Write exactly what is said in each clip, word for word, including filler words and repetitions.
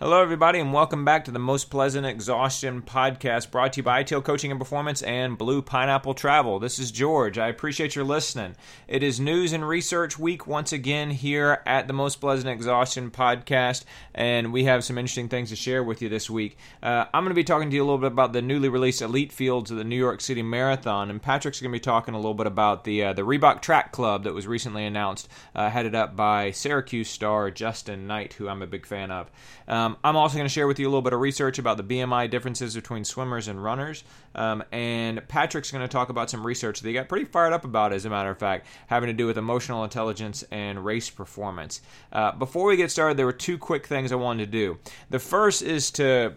Hello, everybody, and welcome back to the Most Pleasant Exhaustion podcast, brought to you by I T L Coaching and Performance and Blue Pineapple Travel. This is George. I appreciate your listening. It is News and Research Week once again here at the Most Pleasant Exhaustion podcast, and we have some interesting things to share with you this week. Uh, I'm going to be talking to you a little bit about the newly released Elite Fields of the New York City Marathon, and Patrick's going to be talking a little bit about the uh, the Reebok Track Club that was recently announced, uh, headed up by Syracuse star Justyn Knight, who I'm a big fan of. Um, Um, I'm also going to share with you a little bit of research about the B M I differences between swimmers and runners, um, and Patrick's going to talk about some research that he got pretty fired up about, as a matter of fact, having to do with emotional intelligence and race performance. Uh, before we get started, there were two quick things I wanted to do. The first is to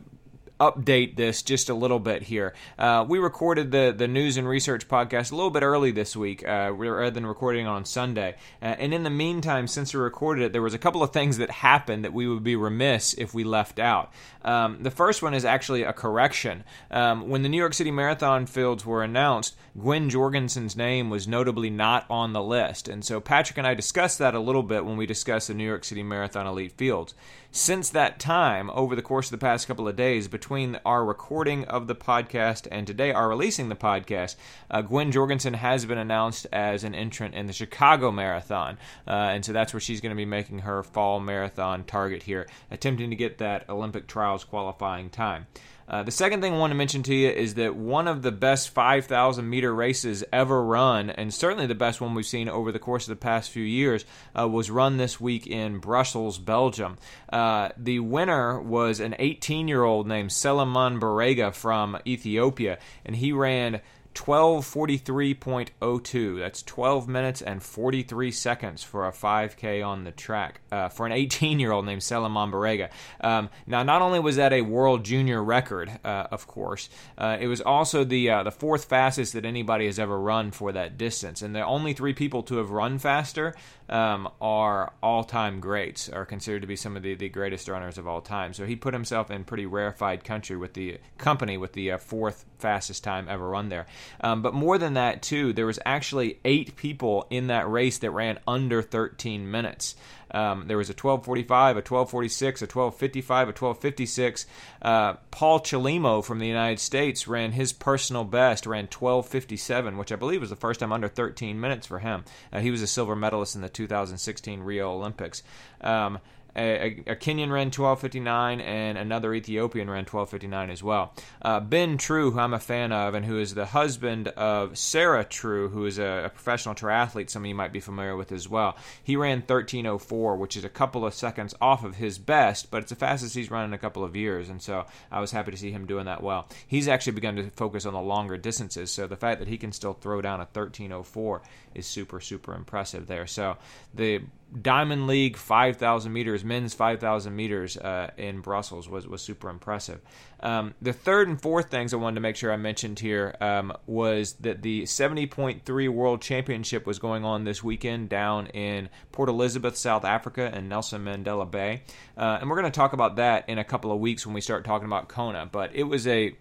update this just a little bit here. Uh, we recorded the, the News and Research podcast a little bit early this week, uh, rather than recording on Sunday. Uh, and in the meantime, since we recorded it, there was a couple of things that happened that we would be remiss if we left out. Um, the first one is actually a correction. Um, when the New York City Marathon fields were announced, Gwen Jorgensen's name was notably not on the list. And so Patrick and I discussed that a little bit when we discussed the New York City Marathon Elite Fields. Since that time, over the course of the past couple of days, between our recording of the podcast and today our releasing the podcast, uh, Gwen Jorgensen has been announced as an entrant in the Chicago Marathon. Uh, and so that's where she's going to be making her fall marathon target here, attempting to get that Olympic trials qualifying time. Uh, the second thing I want to mention to you is that one of the best five thousand meter races ever run, and certainly the best one we've seen over the course of the past few years, uh, was run this week in Brussels, Belgium. Uh, the winner was an eighteen-year-old named Selemon Barega from Ethiopia, and he ran twelve forty-three point oh two. That's twelve minutes and forty-three seconds for a five K on the track, uh, for an eighteen-year-old named Selemon Barega. Um, now, not only was that a world junior record, uh, of course, uh, it was also the uh, the fourth fastest that anybody has ever run for that distance. And the only three people to have run faster um, are all-time greats, are considered to be some of the, the greatest runners of all time. So he put himself in pretty rarefied country with the company with the uh, fourth fastest time ever run there. Um, but more than that, too, there was actually eight people in that race that ran under thirteen minutes. Um, there was a twelve forty-five, a twelve forty-six, a twelve fifty-five, a twelve fifty-six. Uh, Paul Chelimo from the United States ran his personal best, ran twelve fifty-seven, which I believe was the first time under thirteen minutes for him. Uh, he was a silver medalist in the two thousand sixteen Rio Olympics. Um, A, a Kenyan ran twelve fifty-nine, and another Ethiopian ran twelve fifty-nine as well. Uh, Ben True, who I'm a fan of, and who is the husband of Sarah True, who is a, a professional triathlete some of you might be familiar with as well, he ran thirteen oh four, which is a couple of seconds off of his best, but it's the fastest he's run in a couple of years, and so I was happy to see him doing that well. He's actually begun to focus on the longer distances, so the fact that he can still throw down a thirteen oh four is super, super impressive there. So the Diamond League five thousand meters, men's five thousand meters uh, in Brussels was, was super impressive. Um, the third and fourth things I wanted to make sure I mentioned here um, was that the seventy point three World Championship was going on this weekend down in Port Elizabeth, South Africa, and Nelson Mandela Bay. Uh, and we're going to talk about that in a couple of weeks when we start talking about Kona, but it was a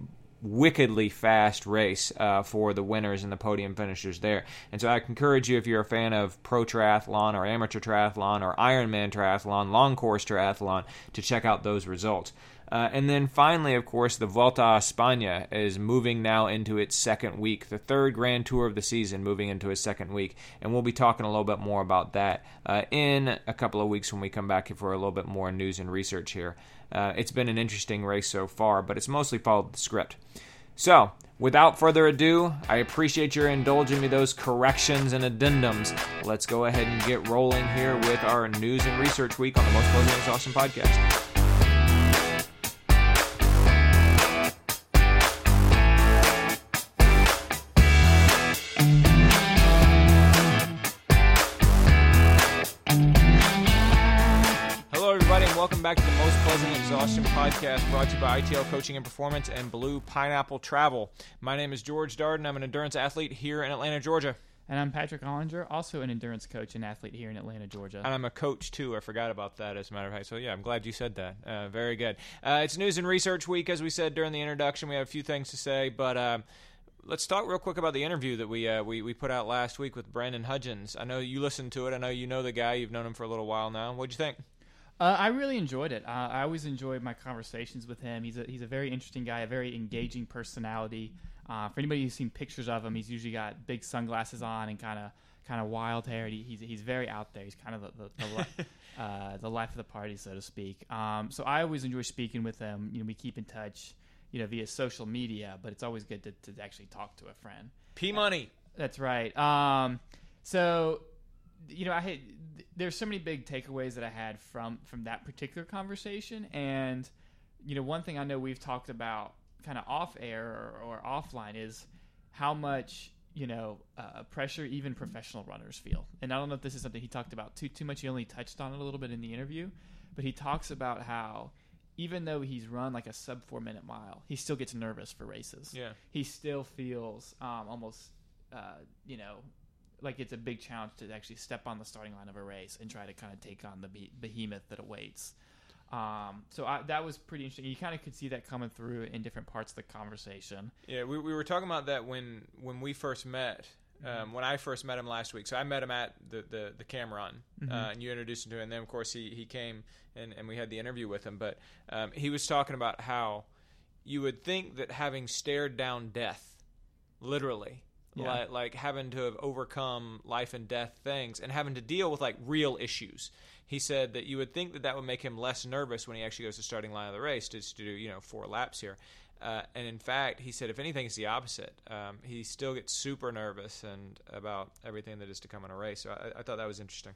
wickedly fast race uh, for the winners and the podium finishers there. And so I encourage you, if you're a fan of pro triathlon or amateur triathlon or Ironman triathlon, long course triathlon, to check out those results. Uh, and then finally, of course, the Vuelta a España is moving now into its second week, the third Grand Tour of the season moving into its second week. And we'll be talking a little bit more about that uh, in a couple of weeks when we come back for a little bit more news and research here. Uh, it's been an interesting race so far, but it's mostly followed the script. So, without further ado, I appreciate your indulging me those corrections and addendums. Let's go ahead and get rolling here with our News and Research Week on the Most Pleasant Exhaustion podcast. Welcome back to the Most Pleasant Exhaustion podcast, brought to you by I T L Coaching and Performance and Blue Pineapple Travel. My name is George Darden. I'm an endurance athlete here in Atlanta, Georgia. And I'm Patrick Ollinger, also an endurance coach and athlete here in Atlanta, Georgia. And I'm a coach, too. I forgot about that, as a matter of fact. So, yeah, I'm glad you said that. Uh, very good. Uh, it's News and Research Week. As we said during the introduction, we have a few things to say, but Um, Let's talk real quick about the interview that we, uh, we we put out last week with Brandon Hudgens. I know you listened to it. I know you know the guy. You've known him for a little while now. What'd you think? Uh, I really enjoyed it. Uh, I always enjoyed my conversations with him. He's a, he's a very interesting guy, a very engaging personality. Uh, for anybody who's seen pictures of him, he's usually got big sunglasses on and kind of kind of wild hair. He, he's he's very out there. He's kind of the the, the, li- uh, the life of the party, so to speak. Um, so I always enjoy speaking with him. You know, we keep in touch, you know, via social media, but it's always good to, to actually talk to a friend. P money. That's right. Um, so, you know, I had. There's so many big takeaways that I had from, from that particular conversation. And, you know, one thing I know we've talked about kind of off air or, or offline is how much, you know, uh, pressure even professional runners feel. And I don't know if this is something he talked about too, too much. He only touched on it a little bit in the interview, but he talks about how even though he's run like a sub four minute mile, he still gets nervous for races. Yeah. He still feels um, almost, uh, you know, like it's a big challenge to actually step on the starting line of a race and try to kind of take on the behemoth that awaits. Um, so I, that was pretty interesting. You kind of could see that coming through in different parts of the conversation. Yeah, we we were talking about that when, when we first met, um, mm-hmm. when I first met him last week. So I met him at the, the, the Cameron, mm-hmm. uh, and you introduced him to him. And then, of course, he, he came and, and we had the interview with him. But um, he was talking about how you would think that having stared down death, literally, Yeah. Like, like having to have overcome life and death things and having to deal with like real issues. He said that you would think that that would make him less nervous when he actually goes to the starting line of the race to, to do, you know, four laps here. Uh, and in fact, he said, if anything, it's the opposite. Um, he still gets super nervous and about everything that is to come in a race. So I, I thought that was interesting.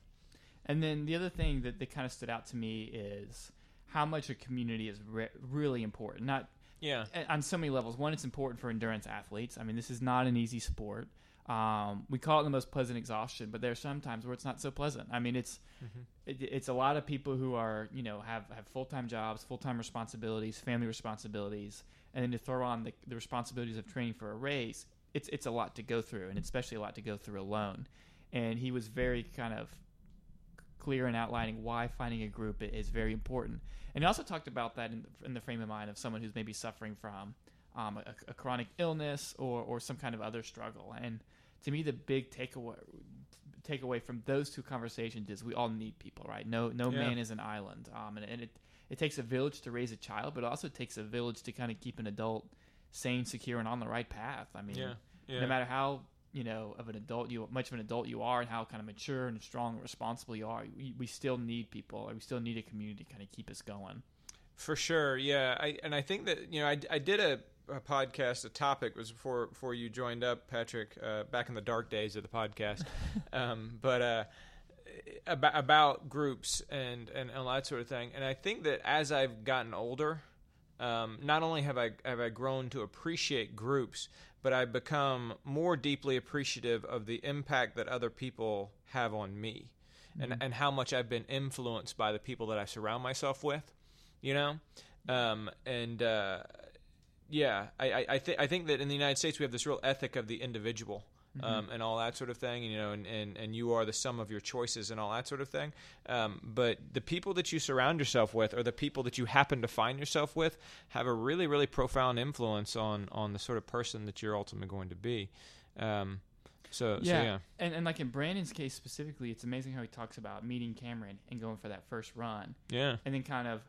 And then the other thing that, that kind of stood out to me is how much a community is re- really important. Not Yeah, on so many levels. One, it's important for endurance athletes. I mean, this is not an easy sport. Um, we call it the most pleasant exhaustion, but there's some times where it's not so pleasant. I mean, it's mm-hmm. it, it's a lot of people who are, you know, have, have full-time jobs, full-time responsibilities, family responsibilities, and then to throw on the, the responsibilities of training for a race, it's it's a lot to go through, and especially a lot to go through alone. And he was very kind of clear in outlining why finding a group is very important. And he also talked about that in, in the frame of mind of someone who's maybe suffering from um, a, a chronic illness or, or some kind of other struggle. And to me, the big takeaway takeaway from those two conversations is we all need people, right? No no yeah. man is an island. Um, and, and it, it takes a village to raise a child, but it also takes a village to kind of keep an adult sane, secure, and on the right path. I mean, yeah. Yeah. no matter how you know, of an adult, you much of an adult you are and how kind of mature and strong and responsible you are, we, we still need people, or we still need a community to kind of keep us going. For sure. Yeah. I, and I think that, you know, I, I did a, a podcast, a topic was before, before you joined up, Patrick, uh, back in the dark days of the podcast. um, but, uh, about, about groups and, and, and that sort of thing. And I think that as I've gotten older, Um, not only have I have I grown to appreciate groups, but I've become more deeply appreciative of the impact that other people have on me, mm-hmm. and and how much I've been influenced by the people that I surround myself with, you know, um, and uh, yeah, I I, I think I think that in the United States we have this real ethic of the individual. Mm-hmm. Um, and all that sort of thing, you know, and, and, and you are the sum of your choices and all that sort of thing. Um, but the people that you surround yourself with or the people that you happen to find yourself with have a really, really profound influence on, on the sort of person that you're ultimately going to be. Um, so, yeah. So, yeah. And, and like in Brandon's case specifically, it's amazing how he talks about meeting Cameron and going for that first run. Yeah. And then kind of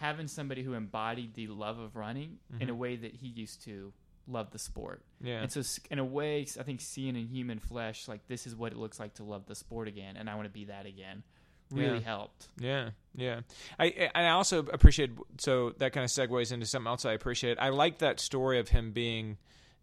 having somebody who embodied the love of running mm-hmm. in a way that he used to love the sport. Yeah. And so in a way, I think seeing in human flesh, like this is what it looks like to love the sport again. And I want to be that again. Really yeah. helped. Yeah. Yeah. I, I also appreciate, so that kind of segues into something else I appreciate. I like that story of him being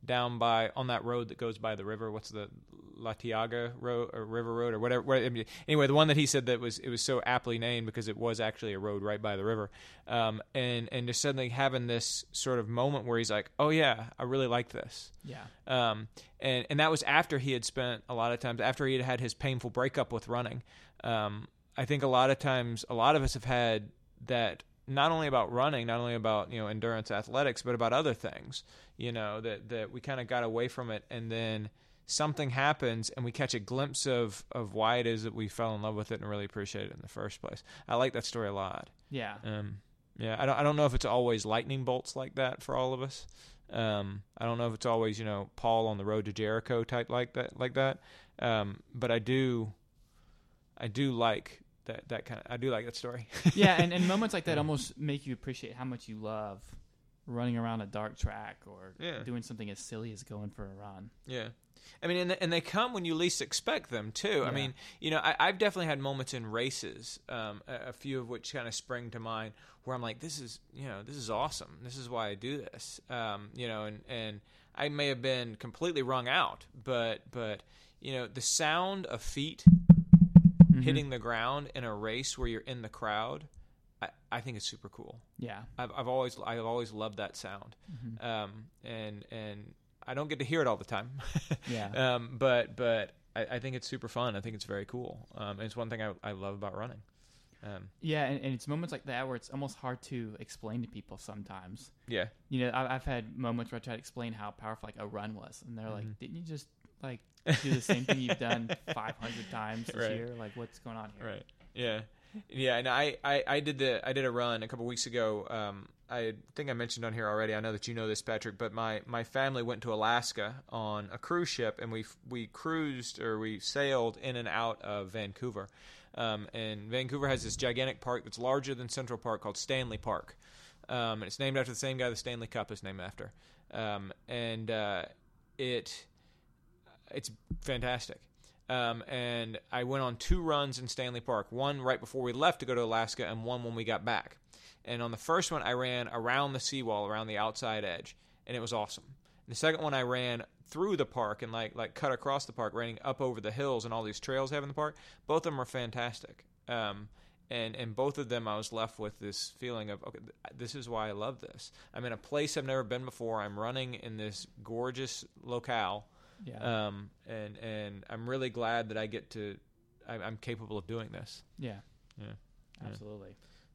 down by, on that road that goes by the river. What's the La Tiaga road or river road or whatever. Anyway, the one that he said that was, it was so aptly named because it was actually a road right by the river. Um, and, and just suddenly having this sort of moment where he's like, oh yeah, I really like this. Yeah. Um, and, and that was after he had spent a lot of times after he had had his painful breakup with running. Um, I think a lot of times, a lot of us have had that, not only about running, not only about, you know, endurance athletics, but about other things, you know, that, that we kind of got away from it. And then something happens and we catch a glimpse of, of why it is that we fell in love with it and really appreciate it in the first place. I like that story a lot. Yeah. Um, yeah. I don't, I don't know if it's always lightning bolts like that for all of us. Um, I don't know if it's always, you know, Paul on the road to Jericho type like that, like that. Um, but I do, I do like that that kind of, I do like that story. Yeah, and, and moments like that almost make you appreciate how much you love running around a dark track or yeah. doing something as silly as going for a run. Yeah. I mean, and, and they come when you least expect them, too. Yeah. I mean, you know, I, I've definitely had moments in races, um, a, a few of which kind of spring to mind, where I'm like, this is, you know, this is awesome. This is why I do this. Um, you know, and, and I may have been completely wrung out, but, but you know, the sound of feet mm-hmm. hitting the ground in a race where you're in the crowd, I, I think it's super cool. Yeah. I've, I've always, I've always loved that sound. Mm-hmm. Um, and, and, I don't get to hear it all the time, yeah. um, but but I, I think it's super fun. I think it's very cool. Um, and it's one thing I, I love about running. Um, yeah, and, and it's moments like that where it's almost hard to explain to people sometimes. Yeah. You know, I, I've had moments where I try to explain how powerful like a run was, and they're mm-hmm. like, "Didn't you just like do the same thing you've done five hundred times this right. year? Like, what's going on here?" Right. Yeah. Yeah, and I, I, I did the I did a run a couple weeks ago. Um, I think I mentioned on here already. I know that you know this, Patrick, but my, my family went to Alaska on a cruise ship, and we we cruised or we sailed in and out of Vancouver. Um, and Vancouver has this gigantic park that's larger than Central Park called Stanley Park, um, and it's named after the same guy the Stanley Cup is named after. Um, and uh, it it's fantastic. Um, and I went on two runs in Stanley Park, one right before we left to go to Alaska and one when we got back. And on the first one, I ran around the seawall, around the outside edge, and it was awesome. And the second one, I ran through the park and like like cut across the park, running up over the hills and all these trails they have in the park. Both of them are fantastic. Um, and, and both of them, I was left with this feeling of, okay, this is why I love this. I'm in a place I've never been before. I'm running in this gorgeous locale. Yeah. Um, and, and I'm really glad that I get to, I, I'm capable of doing this. Yeah. Yeah. Absolutely.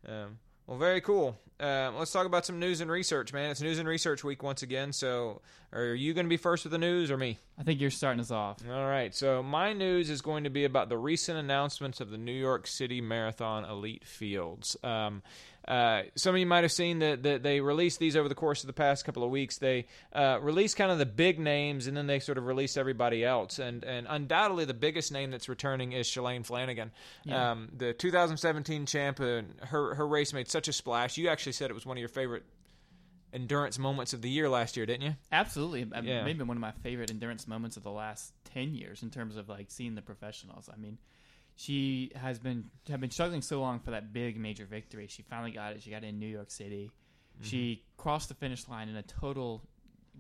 Um, well, very cool. Um, let's talk about some news and research, man. It's news and research week once again. So are you going to be first with the news or me? I think you're starting us off. All right. So my news is going to be about the recent announcements of the New York City Marathon Elite Fields. Um, Uh, some of you might have seen that, that they released these over the course of the past couple of weeks. They uh, released kind of the big names, and then they sort of released everybody else. And and undoubtedly, the biggest name that's returning is Shalane Flanagan, yeah. um, the two thousand seventeen champion. Her her race made such a splash. You actually said it was one of your favorite endurance moments of the year last year, didn't you? Absolutely. I mean, yeah. Maybe one of my favorite endurance moments of the last ten years in terms of like seeing the professionals. I mean, She has been had been struggling so long for that big major victory. She finally got it. She got it in New York City. Mm-hmm. She crossed the finish line in a total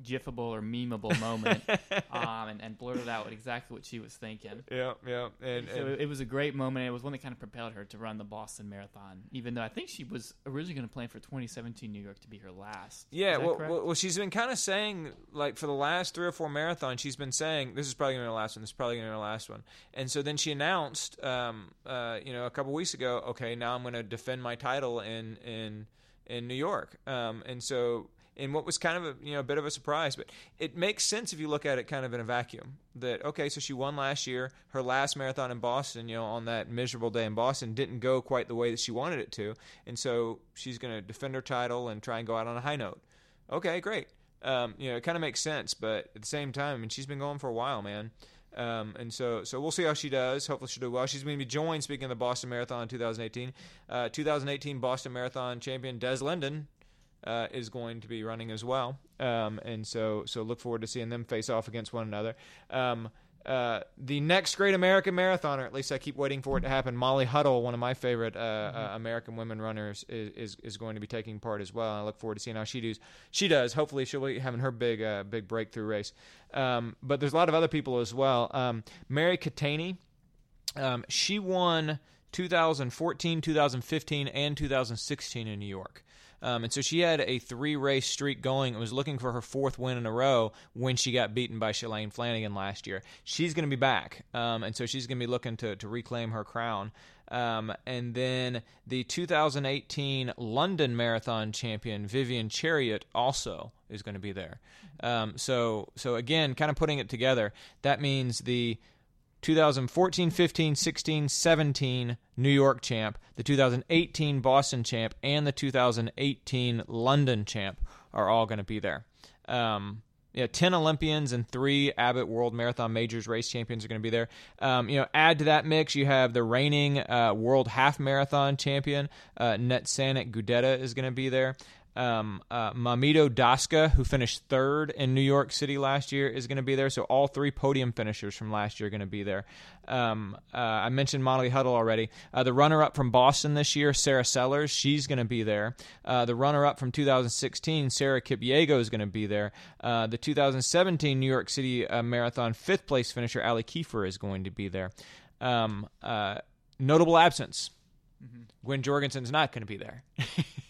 gifable or memeable moment, um, and, and blurted out exactly what she was thinking. Yeah, yeah. And, and so it was a great moment. It was one that kind of propelled her to run the Boston Marathon, even though I think she was originally going to plan for twenty seventeen New York to be her last. Yeah, well, well, well, she's been kind of saying, like, for the last three or four marathons, she's been saying, this is probably going to be her last one, this is probably going to be her last one. And so then she announced, um, uh, you know, a couple weeks ago, okay, now I'm going to defend my title in, in, in New York. Um, and so... in what was kind of a, you know, a bit of a surprise, but it makes sense if you look at it kind of in a vacuum that, okay, so she won last year, her last marathon in Boston, you know, on that miserable day in Boston didn't go quite the way that she wanted it to. And so she's going to defend her title and try and go out on a high note. Okay, great. Um, you know, it kind of makes sense, but at the same time, I mean, she's been going for a while, man. Um, and so, so we'll see how she does. Hopefully she'll do well. She's going to be joined, speaking of the Boston Marathon in two thousand eighteen, uh, two thousand eighteen Boston Marathon champion Des Linden, Uh, is going to be running as well, um, and so so look forward to seeing them face off against one another. Um, uh, the next great American marathoner, at least I keep waiting for it to happen, Molly Huddle, one of my favorite uh, mm-hmm. uh, American women runners, is, is is going to be taking part as well. And I look forward to seeing how she does. She does. Hopefully, she'll be having her big uh, big breakthrough race. Um, but there's a lot of other people as well. Um, Mary Keitany, um, she won two thousand fourteen, two thousand fifteen, and two thousand sixteen in New York. Um, and so she had a three-race streak going and was looking for her fourth win in a row when she got beaten by Shalane Flanagan last year. She's going to be back, um, and so she's going to be looking to, to reclaim her crown. Um, and then the two thousand eighteen London Marathon champion Vivian Chariot also is going to be there. Um, so, so again, kind of putting it together, that means the two thousand fourteen, fifteen, sixteen, seventeen New York champ, the two thousand eighteen Boston champ, and the two thousand eighteen London champ are all going to be there. Um, You know, ten Olympians and three Abbott World Marathon Majors race champions are going to be there. Um, you know, add to that mix, you have the reigning uh, World Half Marathon champion, uh, Netsanet Gudeta, is going to be there. Um, uh, Mamito Daska, who finished third in New York City last year, is going to be there. So all three podium finishers from last year are going to be there. Um, uh, I mentioned Molly Huddle already. Uh, the runner-up from Boston this year, Sarah Sellers, she's going to be there. Uh, the runner-up from two thousand sixteen, Sarah Kipiego, is going to be there. Uh, the two thousand seventeen New York City uh, Marathon fifth-place finisher, Ali Kiefer, is going to be there. Um, uh, notable absence. Mm-hmm. Gwen Jorgensen's not going to be there.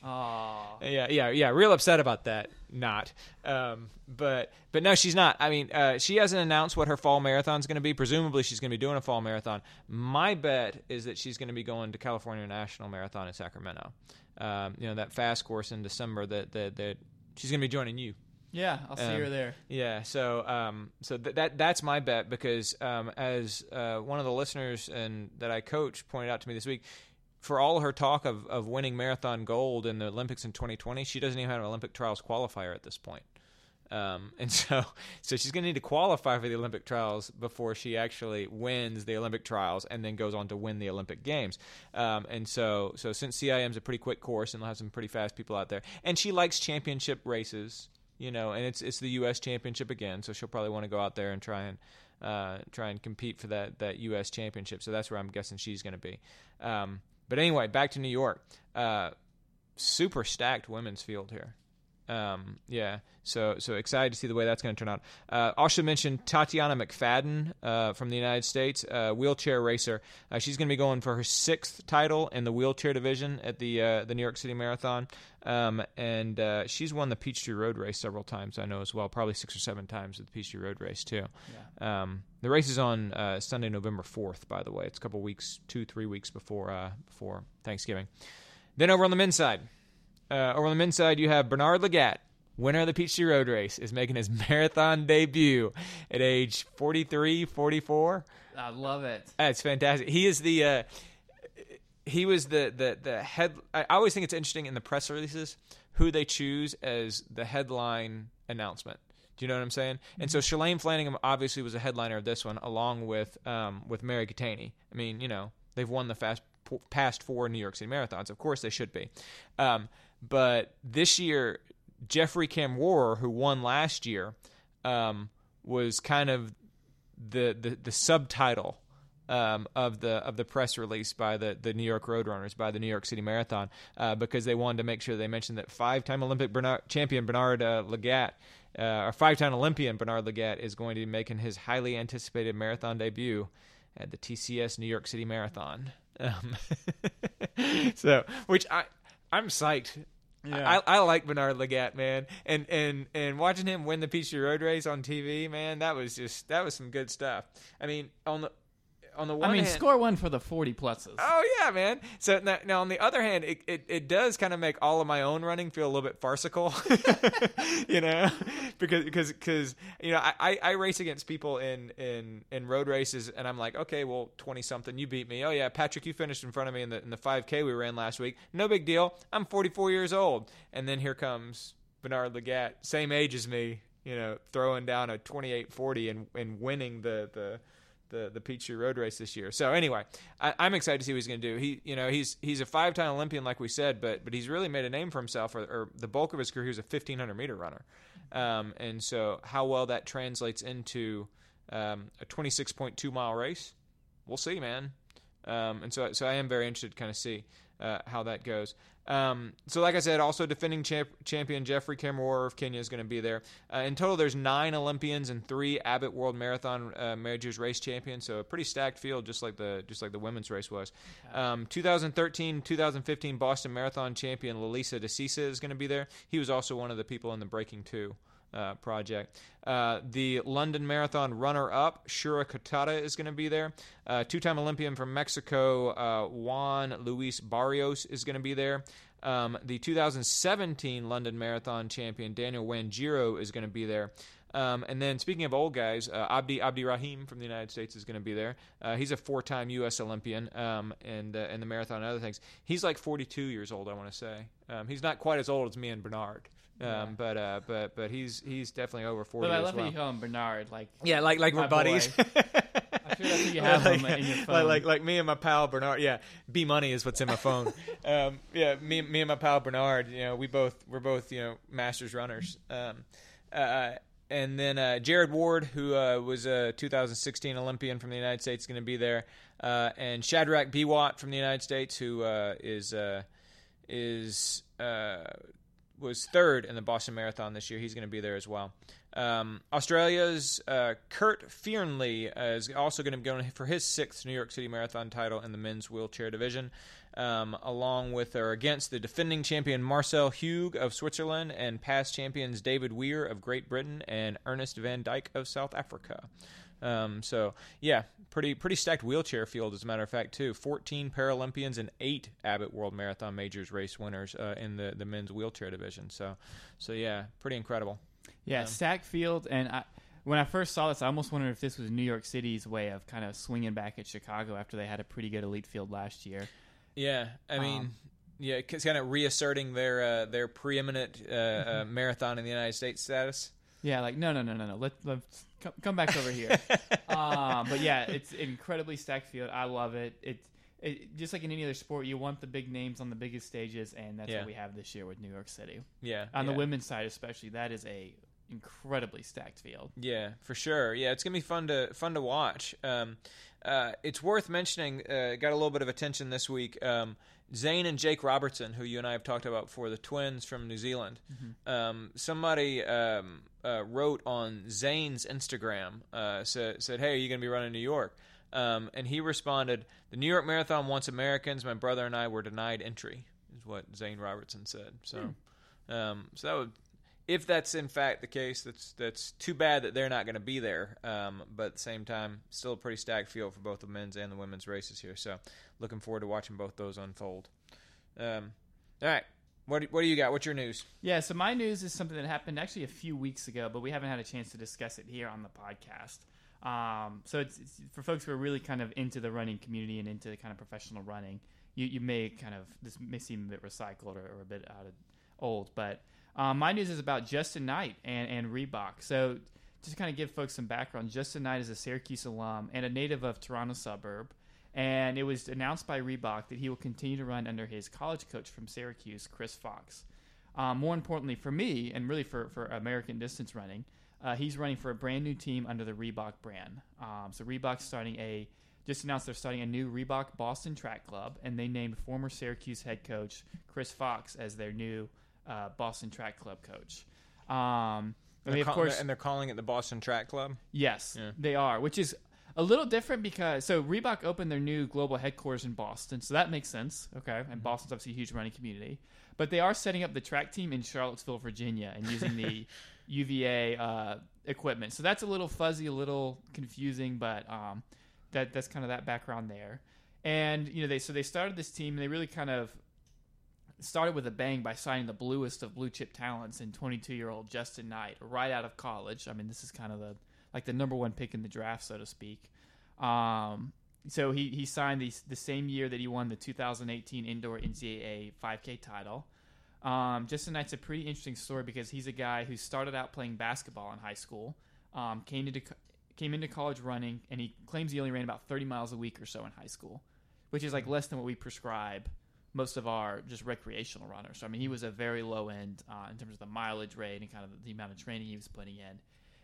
Oh, yeah, yeah, yeah. Real upset about that. Not, um, but but no, she's not. I mean, uh, she hasn't announced what her fall marathon is going to be. Presumably, she's going to be doing a fall marathon. My bet is that she's going to be going to California National Marathon in Sacramento. Um, you know, that fast course in December that that, that she's going to be joining you. Yeah, I'll see um, her there. Yeah, so um, so th- that that's my bet because um, as uh, one of the listeners and that I coach pointed out to me this week. For all her talk of, of winning marathon gold in the Olympics in twenty twenty, she doesn't even have an Olympic trials qualifier at this point. Um, and so so she's going to need to qualify for the Olympic trials before she actually wins the Olympic trials and then goes on to win the Olympic Games. Um, and so so since C I M is a pretty quick course and they'll have some pretty fast people out there, and she likes championship races, you know, and it's it's the U S championship again, so she'll probably want to go out there and try and uh, try and compete for that, that U S championship. So that's where I'm guessing she's going to be. Um But anyway, back to New York. Uh, super stacked women's field here. Um, yeah, so so excited to see the way that's going to turn out. Uh, also mentioned Tatiana McFadden uh, from the United States, uh, wheelchair racer. Uh, she's going to be going for her sixth title in the wheelchair division at the uh, the New York City Marathon. Um, and uh, she's won the Peachtree Road Race several times, I know as well, probably six or seven times at the Peachtree Road Race too. Yeah. Um, the race is on uh, Sunday, November fourth, by the way. It's a couple weeks, two, three weeks before uh, before Thanksgiving. Then over on the men's side. Uh, over on the men's side, you have Bernard Lagat, winner of the Peachtree Road Race, is making his marathon debut at age forty-three, forty-four. I love it. That's fantastic. He is the uh, he was the the the head. I always think it's interesting in the press releases who they choose as the headline announcement. Do you know what I'm saying? And so Shalane Flanagan obviously was a headliner of this one, along with um, with Mary Keitany. I mean, you know, they've won the fast past four New York City marathons. Of course, they should be. Um, But this year, Jeffrey Kamwarer, who won last year, um, was kind of the the, the subtitle um, of the of the press release by the, the New York Roadrunners, by the New York City Marathon, uh, because they wanted to make sure they mentioned that five-time Olympic Bernard, champion Bernard uh, Lagat, uh, or five-time Olympian Bernard Lagat, is going to be making his highly anticipated marathon debut at the T C S New York City Marathon. Um, so, which I, I'm psyched. Yeah. I, I like Bernard Lagat, man, and and and watching him win the Peachtree Road Race on T V, man, that was just that was some good stuff. I mean, on the on the one, I mean, hand, score one for the forty pluses. Oh yeah, man. So now, now on the other hand, it, it, it does kind of make all of my own running feel a little bit farcical, you know, because because because you know I, I race against people in, in in road races, and I'm like, okay, well, twenty something, you beat me. Oh yeah, Patrick, you finished in front of me in the in the five K we ran last week. No big deal. I'm forty-four years old, and then here comes Bernard Lagat, same age as me, you know, throwing down a twenty-eight forty and and winning the the. the the Peachtree Road Race this year. So anyway, I, I'm excited to see what he's going to do. He, you know, he's he's a five-time Olympian, like we said, but but he's really made a name for himself. Or, or the bulk of his career, he was a fifteen hundred meter runner, um, and so how well that translates into um, a twenty-six point two mile race, we'll see, man. Um, and so so I am very interested to kind of see uh, how that goes. Um, so like I said, also defending champ- champion Jeffrey Kamwarer of Kenya is going to be there. Uh, in total, there's nine Olympians and three Abbott World Marathon uh, Majors race champions, so a pretty stacked field, just like the just like the women's race was. Um, twenty thirteen, twenty fifteen Boston Marathon champion Lalisa DeCisa is going to be there. He was also one of the people in the Breaking Two uh, project. Uh, the London Marathon runner-up Shura Katada is going to be there. Uh, two-time Olympian from Mexico uh, Juan Luis Barrios is going to be there. Um, the two thousand seventeen London Marathon champion Daniel Wanjiro is going to be there. Um, and then speaking of old guys, uh, Abdi Abdi Rahim from the United States is going to be there. Uh, he's a four-time U S Olympian um, and, uh, and the marathon and other things. He's like forty-two years old, I want to say. Um, he's not quite as old as me and Bernard. Um, but uh, but but he's he's definitely over forty. But I love well. How you call him Bernard. Like yeah, like like we're buddies. Boy. I feel like you have like, him in your phone. Like, like like me and my pal Bernard. Yeah, B Money is what's in my phone. um, yeah, me me and my pal Bernard. You know, we both we're both you know masters runners. Um, uh, and then uh, Jared Ward, who uh, was a two thousand sixteen Olympian from the United States, going to be there. Uh, and Shadrach Biwat from the United States, who uh, is uh, is uh, was third in the Boston Marathon this year. He's going to be there as well. Um, Australia's uh, Kurt Fearnley uh, is also going to be going for his sixth New York City Marathon title in the men's wheelchair division, um, along with or against the defending champion Marcel Hugue of Switzerland and past champions David Weir of Great Britain and Ernest van Dijk of South Africa. Um, so, yeah, pretty pretty stacked wheelchair field, as a matter of fact, too. fourteen Paralympians and eight Abbott World Marathon Majors race winners uh, in the, the men's wheelchair division. So, so yeah, pretty incredible. Yeah, um, stacked field. And I, when I first saw this, I almost wondered if this was New York City's way of kind of swinging back at Chicago after they had a pretty good elite field last year. Yeah, I mean... Um, yeah, it's kind of reasserting their uh, their preeminent uh, uh, marathon in the United States status. Yeah, like, no, no, no, no, no. Let, let's come, come back over here. um, but, yeah, it's an incredibly stacked field. I love it. It, it. Just like in any other sport, you want the big names on the biggest stages, and that's yeah. what we have this year with New York City. Yeah. On yeah. the women's side especially, that is a incredibly stacked field. Yeah, for sure. Yeah, it's going to be fun to fun to watch. Um, uh, it's worth mentioning, uh, got a little bit of attention this week, um, Zane and Jake Robertson, who you and I have talked about before, the twins from New Zealand. Mm-hmm. Um, somebody um, uh, wrote on Zane's Instagram, uh, said, said, hey, are you going to be running New York? Um, and he responded, the New York Marathon wants Americans. My brother and I were denied entry, is what Zane Robertson said. So, mm. um, so that would, if that's in fact the case, that's that's too bad that they're not going to be there. Um, but at the same time, still a pretty stacked field for both the men's and the women's races here. So looking forward to watching both those unfold. Um, all right. What, what do you got? What's your news? Yeah, so my news is something that happened actually a few weeks ago, but we haven't had a chance to discuss it here on the podcast. Um, so it's, it's for folks who are really kind of into the running community and into kind of professional running, you, you may kind of, this may seem a bit recycled or, or a bit out of old, but... Um, my news is about Justyn Knight and, and Reebok. So just to kind of give folks some background, Justyn Knight is a Syracuse alum and a native of Toronto suburb. And it was announced by Reebok that he will continue to run under his college coach from Syracuse, Chris Fox. Um, more importantly for me, and really for, for American distance running, uh, he's running for a brand new team under the Reebok brand. Um, so Reebok's starting a, just announced they're starting a new Reebok Boston Track Club, and they named former Syracuse head coach Chris Fox as their new Uh, Boston Track Club coach. Um, I mean, of call, course, and they're calling it the Boston Track Club? Yes, yeah. They are, which is a little different because, so Reebok opened their new global headquarters in Boston, so that makes sense, okay, and mm-hmm. Boston's obviously a huge running community, but they are setting up the track team in Charlottesville, Virginia, and using the U V A uh, equipment, so that's a little fuzzy, a little confusing, but um, that that's kind of that background there. And, you know, they so they started this team, and they really kind of started with a bang by signing the bluest of blue chip talents in twenty-two-year-old Justyn Knight right out of college. I mean, this is kind of the like the number one pick in the draft, so to speak. Um, so he he signed the the same year that he won the two thousand eighteen indoor N C A A five K title. Um, Justyn Knight's a pretty interesting story because he's a guy who started out playing basketball in high school, um, came into came into college running, and he claims he only ran about thirty miles a week or so in high school, which is like less than what we prescribe most of our just recreational runners. So, I mean, he was a very low end uh, in terms of the mileage rate and kind of the amount of training he was putting in.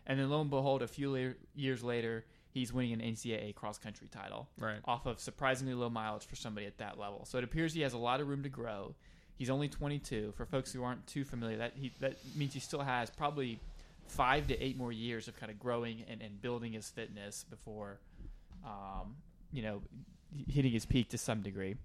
And then, lo and behold, a few le- years later, he's winning an N C A A cross-country title right. off of surprisingly low mileage for somebody at that level. So it appears he has a lot of room to grow. He's only twenty-two. For folks who aren't too familiar, that he, that means he still has probably five to eight more years of kind of growing and, and building his fitness before, um, you know, hitting his peak to some degree.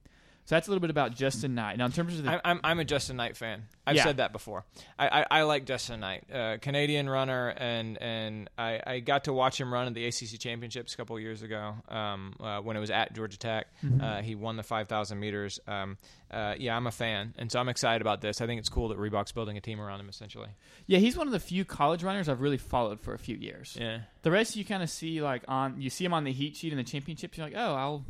So that's a little bit about Justyn Knight. Now, in terms of the, I'm I'm a Justyn Knight fan. I've yeah. said that before. I, I, I like Justyn Knight, uh, Canadian runner, and and I, I got to watch him run at the A C C Championships a couple of years ago um, uh, when it was at Georgia Tech. Mm-hmm. Uh, he won the five thousand meters. Um, uh, yeah, I'm a fan, and so I'm excited about this. I think it's cool that Reebok's building a team around him, essentially. Yeah, he's one of the few college runners I've really followed for a few years. Yeah, the rest you kind of see like on you see him on the heat sheet in the championships. You're like, oh, I'll.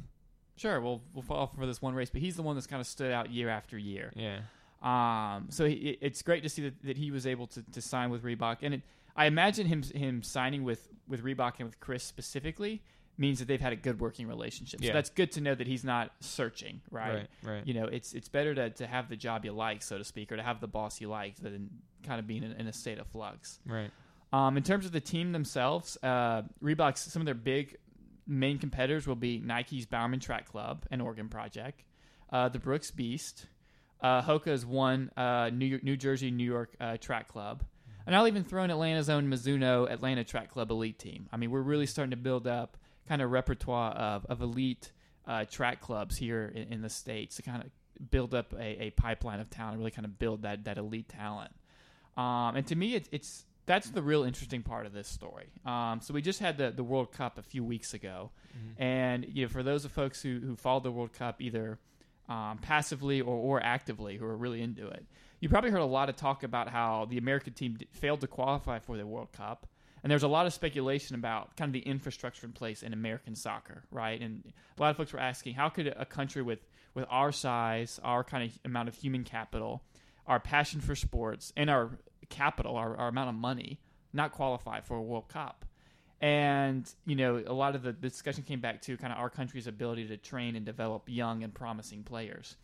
Sure, we'll we'll fall for this one race, but he's the one that's kind of stood out year after year. Yeah. Um, so he, it's great to see that, that he was able to, to sign with Reebok. And it, I imagine him him signing with, with Reebok and with Chris specifically means that they've had a good working relationship. Yeah. So that's good to know that he's not searching, right? Right, right. You know, it's it's better to, to have the job you like, so to speak, or to have the boss you like than kind of being in, in a state of flux. Right. Um, in terms of the team themselves, uh, Reebok's, some of their big main competitors will be Nike's Bauman Track Club and Oregon Project, uh, the Brooks Beast, uh, Hoka's one uh, New York, New Jersey, New York uh, Track Club, and I'll even throw in Atlanta's own Mizuno Atlanta Track Club Elite Team. I mean, we're really starting to build up kind of repertoire of, of elite uh, track clubs here in, in the States to kind of build up a, a pipeline of talent and really kind of build that, that elite talent. Um, and to me, it, it's that's the real interesting part of this story. Um, so we just had the, the World Cup a few weeks ago. Mm-hmm. And you know, for those of folks who, who followed the World Cup either um, passively or, or actively, who are really into it, you probably heard a lot of talk about how the American team failed to qualify for the World Cup. And there's a lot of speculation about kind of the infrastructure in place in American soccer, right? And a lot of folks were asking, how could a country with, with our size, our kind of amount of human capital, our passion for sports, and our capital, our, our amount of money, not qualify for a World Cup? And, you know, a lot of the discussion came back to kind of our country's ability to train and develop young and promising players.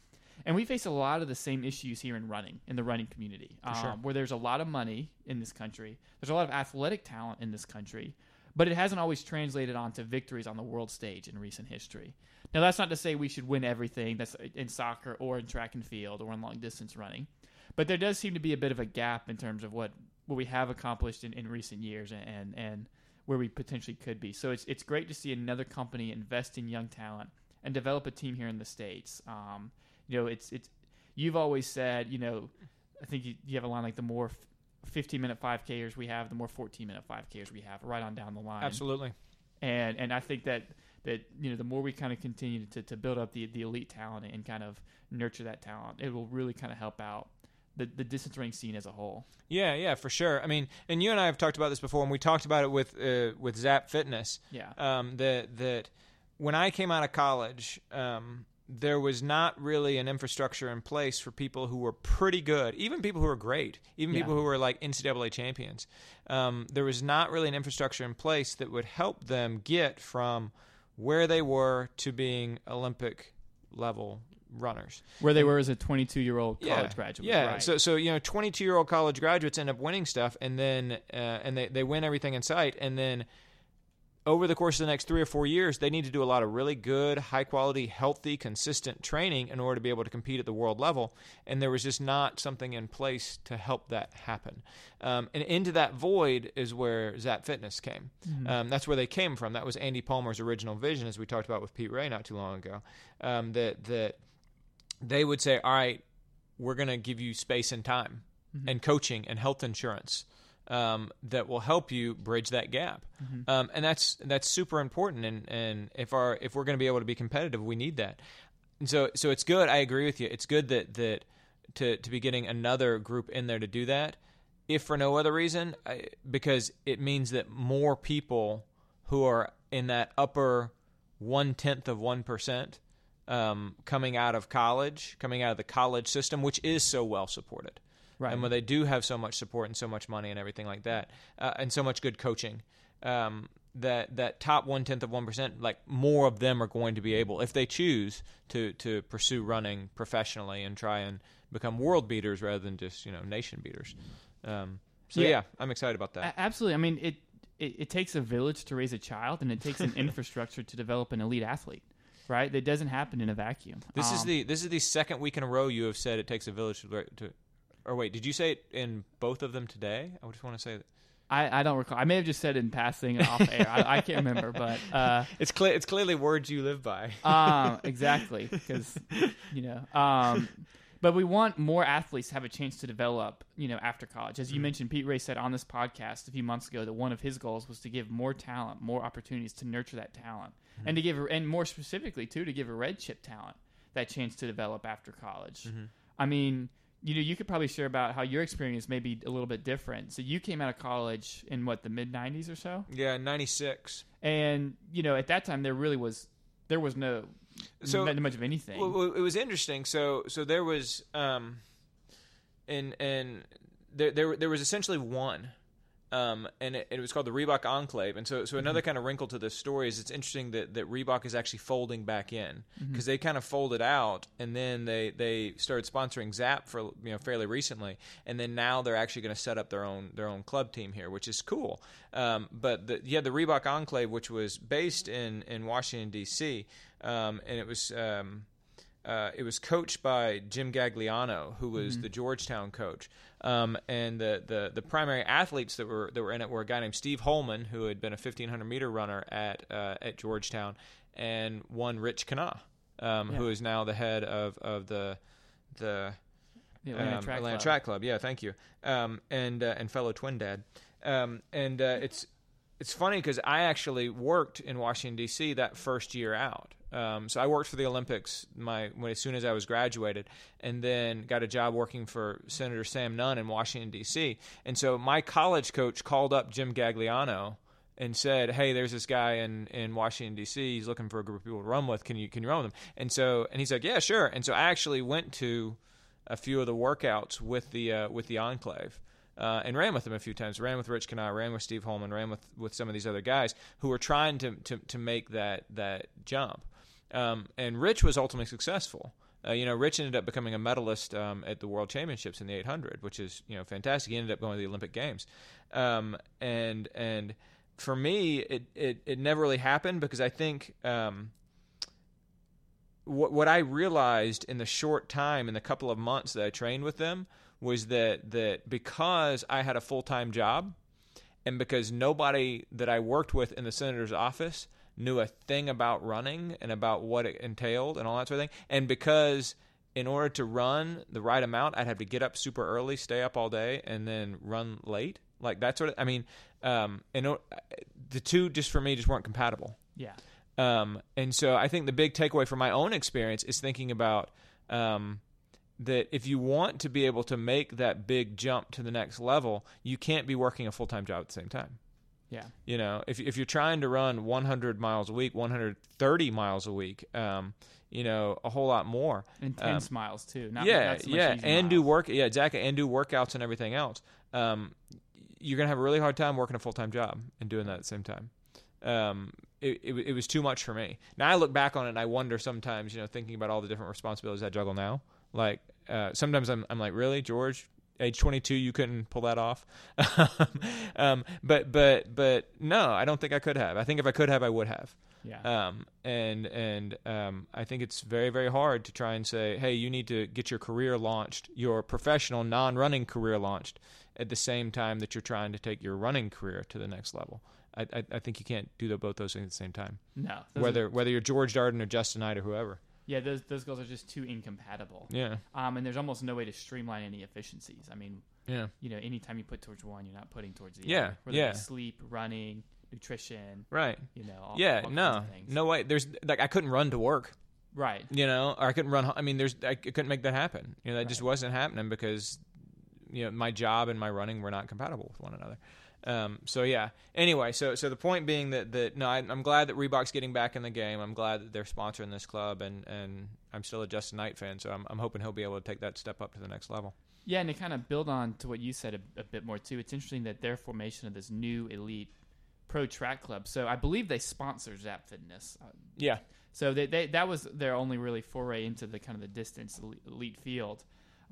And we face a lot of the same issues here in running, in the running community, um, sure. where there's a lot of money in this country. There's a lot of athletic talent in this country, but it hasn't always translated onto victories on the world stage in recent history. Now, that's not to say we should win everything that's in soccer or in track and field or in long distance running, but there does seem to be a bit of a gap in terms of what, what we have accomplished in, in recent years and, and where we potentially could be. So it's it's great to see another company invest in young talent and develop a team here in the States. Um, You know, it's it's. You've always said, you know, I think you, you have a line like the more fifteen minute five Kers we have, the more fourteen minute five Kers we have, right on down the line. Absolutely. And and I think that that you know the more we kind of continue to, to build up the, the elite talent and kind of nurture that talent, it will really kind of help out the the distance running scene as a whole. Yeah, yeah, for sure. I mean, and you and I have talked about this before, and we talked about it with uh, with Zap Fitness. Yeah. Um. That that when I came out of college, um. there was not really an infrastructure in place for people who were pretty good, even people who were great, even yeah. people who were like N C double A champions. Um, there was not really an infrastructure in place that would help them get from where they were to being Olympic level runners. Where they were as a twenty-two-year-old college yeah, graduate. Yeah, right. so so you know, twenty-two-year-old college graduates end up winning stuff, and then uh, and they, they win everything in sight, and then over the course of the next three or four years, they need to do a lot of really good, high-quality, healthy, consistent training in order to be able to compete at the world level, and there was just not something in place to help that happen. Um, and into that void is where Zap Fitness came. Mm-hmm. Um, that's where they came from. That was Andy Palmer's original vision, as we talked about with Pete Ray not too long ago, um, that that they would say, all right, we're going to give you space and time mm-hmm. and coaching and health insurance Um, that will help you bridge that gap, mm-hmm. um, and that's that's super important. And, and if our if we're going to be able to be competitive, we need that. And so so it's good. I agree with you. It's good that that to to be getting another group in there to do that, if for no other reason, I, because it means that more people who are in that upper one tenth of one percent um, coming out of college, coming out of the college system, which is so well supported. Right. And when they do have so much support and so much money and everything like that, uh, and so much good coaching, um, that that top one-tenth of one percent, like more of them are going to be able, if they choose, to to pursue running professionally and try and become world beaters rather than just, you know, nation beaters. Um, so, yeah. yeah, I'm excited about that. Absolutely. I mean, it, it, it takes a village to raise a child, and it takes an infrastructure to develop an elite athlete. Right? That doesn't happen in a vacuum. This um, is the this is the second week in a row you have said it takes a village to... to Or wait, did you say it in both of them today? I just want to say that. I, I don't recall. I may have just said in passing off air. I, I can't remember, but uh, it's clear it's clearly words you live by. um, exactly, because you know. Um, but we want more athletes to have a chance to develop, you know, after college. As you mm-hmm. mentioned, Pete Ray said on this podcast a few months ago that one of his goals was to give more talent, more opportunities to nurture that talent, mm-hmm. and to give, and more specifically too, to give a red chip talent that chance to develop after college. Mm-hmm. I mean. You know, you could probably share about how your experience may be a little bit different. So you came out of college in, what, the mid-nineties or so? Yeah, ninety-six. And, you know, at that time, there really was – there was no so, much of anything. Well, it was interesting. So so there was um, – and and there there, there was essentially one, um, and it, it was called the Reebok Enclave. And so so another mm-hmm. kind of wrinkle to this story is it's interesting that, that Reebok is actually folding back in, because mm-hmm. they kind of folded out, and then they, they started sponsoring Zap for you know fairly recently, and then now they're actually going to set up their own their own club team here, which is cool. Um, but the, yeah, the Reebok Enclave, which was based in in Washington D C, um, and it was. Um, Uh, it was coached by Jim Gagliano, who was mm-hmm. the Georgetown coach, um, and the, the the primary athletes that were that were in it were a guy named Steve Holman, who had been a fifteen hundred meter runner at uh, at Georgetown, and one Rich Kenah, um, yeah. who is now the head of of the the, the Atlanta, um, track, Atlanta Club. Track Club. Yeah, thank you, um, and uh, and fellow twin dad, um, and uh, it's it's funny because I actually worked in Washington D C that first year out. Um, so I worked for the Olympics my when, as soon as I was graduated, and then got a job working for Senator Sam Nunn in Washington, D C. And so my college coach called up Jim Gagliano and said, hey, there's this guy in, in Washington, D C. He's looking for a group of people to run with. Can you can you run with him? And so and he's like, yeah, sure. And so I actually went to a few of the workouts with the uh, with the Enclave. Uh, and ran with them a few times, ran with Rich Kenah, ran with Steve Holman, ran with, with some of these other guys who were trying to, to, to make that that jump. Um, and Rich was ultimately successful. Uh, you know, Rich ended up becoming a medalist um, at the World Championships in the eight hundred, which is, you know, fantastic. He ended up going to the Olympic Games. Um, and and for me, it, it, it never really happened because I think um, what, what I realized in the short time, in the couple of months that I trained with them, was that, that because I had a full-time job and because nobody that I worked with in the senator's office knew a thing about running and about what it entailed and all that sort of thing, and because in order to run the right amount, I'd have to get up super early, stay up all day, and then run late. Like that sort of – I mean, um, and the two just for me just weren't compatible. Yeah. Um, and so I think the big takeaway from my own experience is thinking about um, – that if you want to be able to make that big jump to the next level, you can't be working a full-time job at the same time. Yeah. You know, if if you're trying to run one hundred miles a week, one hundred thirty miles a week, um, you know, a whole lot more. Intense um, miles too. Not, yeah, not so much yeah, and miles. do work. Yeah, exactly, and do workouts and everything else. Um, you're gonna have a really hard time working a full-time job and doing that at the same time. Um, it, it it was too much for me. Now I look back on it and I wonder sometimes, you know, thinking about all the different responsibilities I juggle now. Like, uh, sometimes I'm, I'm like, really, George, age twenty-two, you couldn't pull that off. um, but, but, but no, I don't think I could have. I think if I could have, I would have. Yeah. Um, and, and, um, I think it's very, very hard to try and say, hey, you need to get your career launched, your professional non-running career launched at the same time that you're trying to take your running career to the next level. I, I, I think you can't do the, both those things at the same time. No. Whether, are- whether you're George Darden or Justyn Knight or whoever. Yeah, those those goals are just too incompatible. Yeah. Um, and there's almost no way to streamline any efficiencies. I mean, yeah. You know, anytime you put towards one, you're not putting towards the yeah. other. Whether yeah. Sleep, running, nutrition. Right. You know. All, yeah. All no. Kinds of things. No way. There's like I couldn't run to work. Right. You know, or I couldn't run. I mean, there's I couldn't make that happen. You know, that right. just wasn't happening because you know my job and my running were not compatible with one another. Um, so yeah. Anyway, so so the point being that that no, I, I'm glad that Reebok's getting back in the game. I'm glad that they're sponsoring this club, and, and I'm still a Justyn Knight fan, so I'm I'm hoping he'll be able to take that step up to the next level. Yeah, and to kind of build on to what you said a, a bit more too, it's interesting that their formation of this new elite pro track club. So I believe they sponsor Zap Fitness. Yeah. So they, they that was their only really foray into the kind of the distance elite field.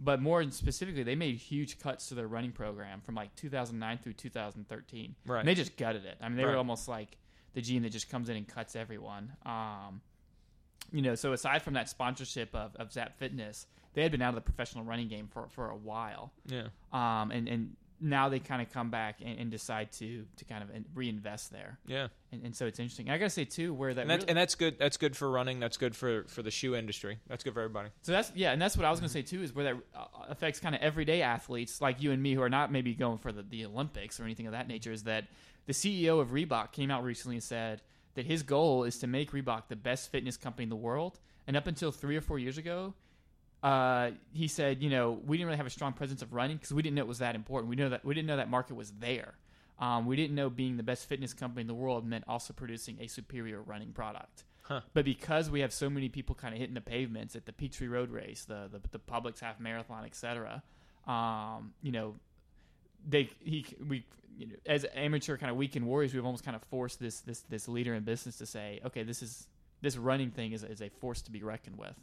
But more specifically, they made huge cuts to their running program from like two thousand nine through two thousand thirteen. Right. And they just gutted it. I mean, they right. were almost like the gene that just comes in and cuts everyone. Um, you know, so aside from that sponsorship of, of Zap Fitness, they had been out of the professional running game for, for a while. Yeah. Um, and, and now they kind of come back and, and decide to to kind of reinvest there. Yeah. And, and so it's interesting. And I got to say, too, where that... And that's, really, and that's good That's good for running. That's good for, for the shoe industry. That's good for everybody. So that's... Yeah, and that's what I was going to say, too, is where that affects kind of everyday athletes like you and me who are not maybe going for the, the Olympics or anything of that nature, is that the C E O of Reebok came out recently and said that his goal is to make Reebok the best fitness company in the world. And up until three or four years ago, uh, he said, you know, we didn't really have a strong presence of running because we didn't know it was that important. We know that we didn't know that market was there. Um, we didn't know being the best fitness company in the world meant also producing a superior running product. Huh. But because we have so many people kind of hitting the pavements at the Peachtree Road Race, the the, the Publix Half Marathon, et cetera, um, you know, they he we you know, as amateur kind of weekend warriors, we've almost kind of forced this this this leader in business to say, okay, this is this running thing is is a force to be reckoned with.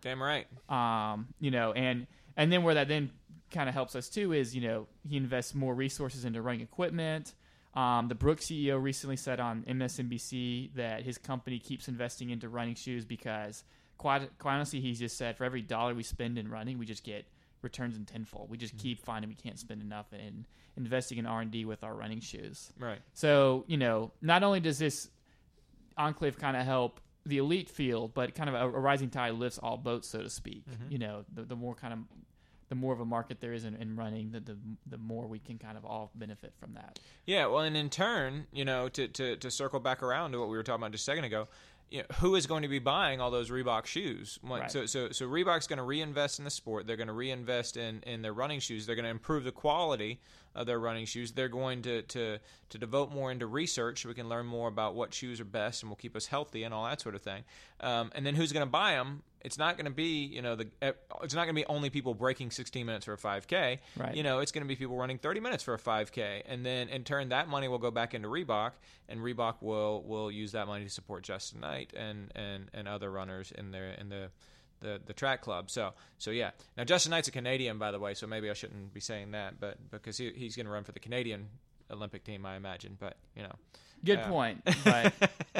Damn right. Um, you know, and and then where that then kind of helps us too is, you know, he invests more resources into running equipment. Um, the Brooks C E O recently said on M S N B C that his company keeps investing into running shoes because, quite, quite honestly, he's just said for every dollar we spend in running, we just get returns in tenfold. We just mm-hmm. keep finding we can't spend enough in investing in R and D with our running shoes. Right. So, you know, not only does this enclave kind of help the elite field, but kind of a, a rising tide lifts all boats, so to speak. Mm-hmm. You know, the, the more kind of the more of a market there is in, in running, the, the the more we can kind of all benefit from that. Yeah, well, and in turn, you know, to, to, to circle back around to what we were talking about just a second ago, you know, who is going to be buying all those Reebok shoes? Right. So so so Reebok's going to reinvest in the sport. They're going to reinvest in, in their running shoes. They're going to improve the quality of their running shoes. They're going to, to, to devote more into research so we can learn more about what shoes are best and will keep us healthy and all that sort of thing. Um, and then who's going to buy them? It's not going to be, you know, the it's not going to be only people breaking sixteen minutes for a five K. Right. You know, it's going to be people running thirty minutes for a five K, and then in turn that money will go back into Reebok, and Reebok will, will use that money to support Justyn Knight and, and, and other runners in their in the, the the track club. So so yeah. Now Justyn Knight's a Canadian, by the way, so maybe I shouldn't be saying that, but because he he's going to run for the Canadian Olympic team, I imagine. But you know. Good um. point. But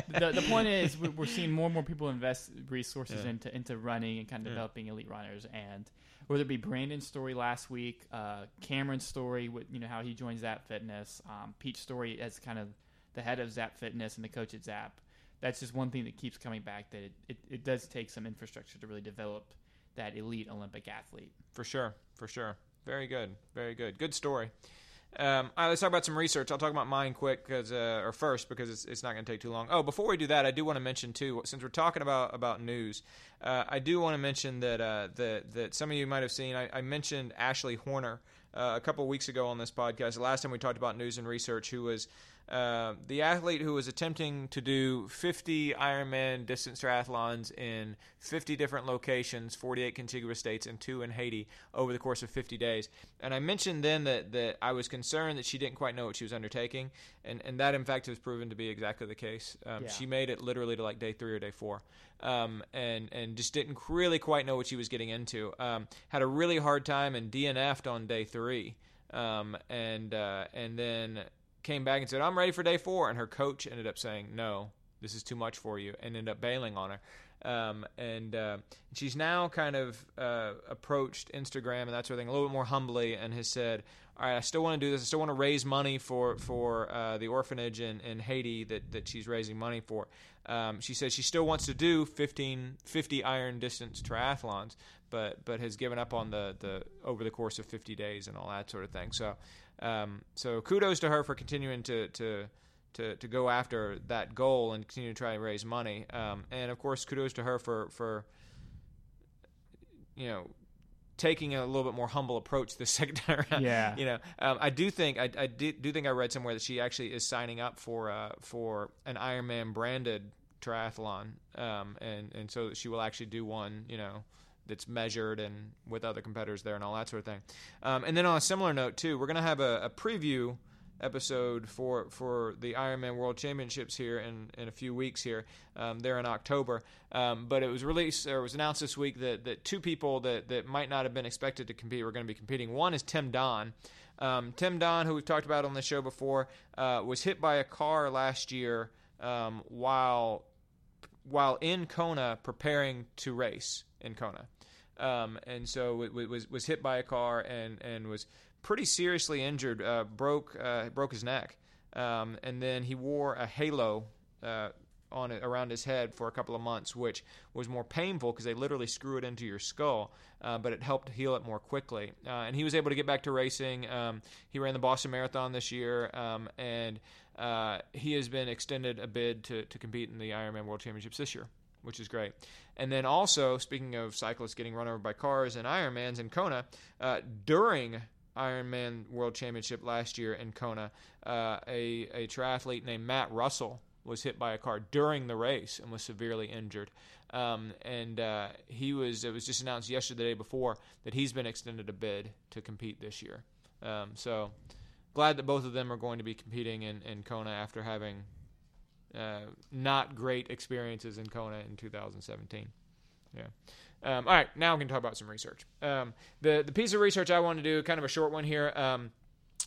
the, the point is, we're seeing more and more people invest resources yeah. into into running and kind of yeah. developing elite runners. And whether it be Brandon's story last week, uh, Cameron's story, with you know how he joined Zap Fitness, um, Pete's story as kind of the head of Zap Fitness and the coach at Zap. That's just one thing that keeps coming back, that it, it, it does take some infrastructure to really develop that elite Olympic athlete. For sure. For sure. Very good. Very good. Good story. Um, all right, let's talk about some research. I'll talk about mine quick, cause, uh, or first, because it's, it's not going to take too long. Oh, before we do that, I do want to mention too, since we're talking about, about news, uh, I do want to mention that, uh, that, that some of you might have seen, I, I mentioned Ashley Horner uh, a couple of weeks ago on this podcast. The last time we talked about news and research, who was uh, the athlete who was attempting to do fifty Ironman distance triathlons in fifty different locations, forty-eight contiguous states, and two in Haiti over the course of fifty days. And I mentioned then that, that I was concerned that she didn't quite know what she was undertaking, and, and that, in fact, has proven to be exactly the case. Um, yeah. She made it literally to, like, day three or day four. Um, and, and just didn't really quite know what she was getting into. Um, had a really hard time and D N F'd on day three. Um, and, uh, and then came back and said, I'm ready for day four. And her coach ended up saying, no, this is too much for you, and ended up bailing on her. Um, and, uh, she's now kind of, uh, approached Instagram and that sort of thing a little bit more humbly, and has said, all right, I still want to do this. I still want to raise money for, for, uh, the orphanage in, in Haiti that, that she's raising money for. Um, she says she still wants to do fifteen, fifty iron distance triathlons, but, but has given up on the, the, over the course of fifty days and all that sort of thing. So, um, so kudos to her for continuing to, to, To, to go after that goal and continue to try and raise money. Um, and, of course, kudos to her for, for, you know, taking a little bit more humble approach this second time around. Yeah. You know, um, I do think I, I do, do think I read somewhere that she actually is signing up for uh, for an Ironman-branded triathlon, um, and, and so she will actually do one, you know, that's measured and with other competitors there and all that sort of thing. Um, and then on a similar note, too, we're going to have a, a preview episode for for the Ironman World Championships here in, in a few weeks here. Um, they're in October. Um, but it was released, or it was announced this week that, that two people that, that might not have been expected to compete were going to be competing. One is Tim Don. Um, Tim Don, who we've talked about on the show before, uh, was hit by a car last year um, while while in Kona preparing to race in Kona. Um, and so it, it was was hit by a car and, and was pretty seriously injured, uh, broke uh, broke his neck, um, and then he wore a halo uh, on it, around his head for a couple of months, which was more painful because they literally screw it into your skull, uh, but it helped heal it more quickly. Uh, and he was able to get back to racing. Um, he ran the Boston Marathon this year, um, and uh, he has been extended a bid to, to compete in the Ironman World Championships this year, which is great. And then also, speaking of cyclists getting run over by cars and Ironmans in Kona, uh, during Ironman World Championship last year in Kona, uh, a, a triathlete named Matt Russell was hit by a car during the race and was severely injured. Um, and uh, he was, it was just announced yesterday, the day before, that he's been extended a bid to compete this year. Um, so glad that both of them are going to be competing in, in Kona after having uh, not great experiences in Kona in two thousand seventeen. Yeah. Um, all right, now we can talk about some research. Um, the the piece of research I want to do, kind of a short one here. Um,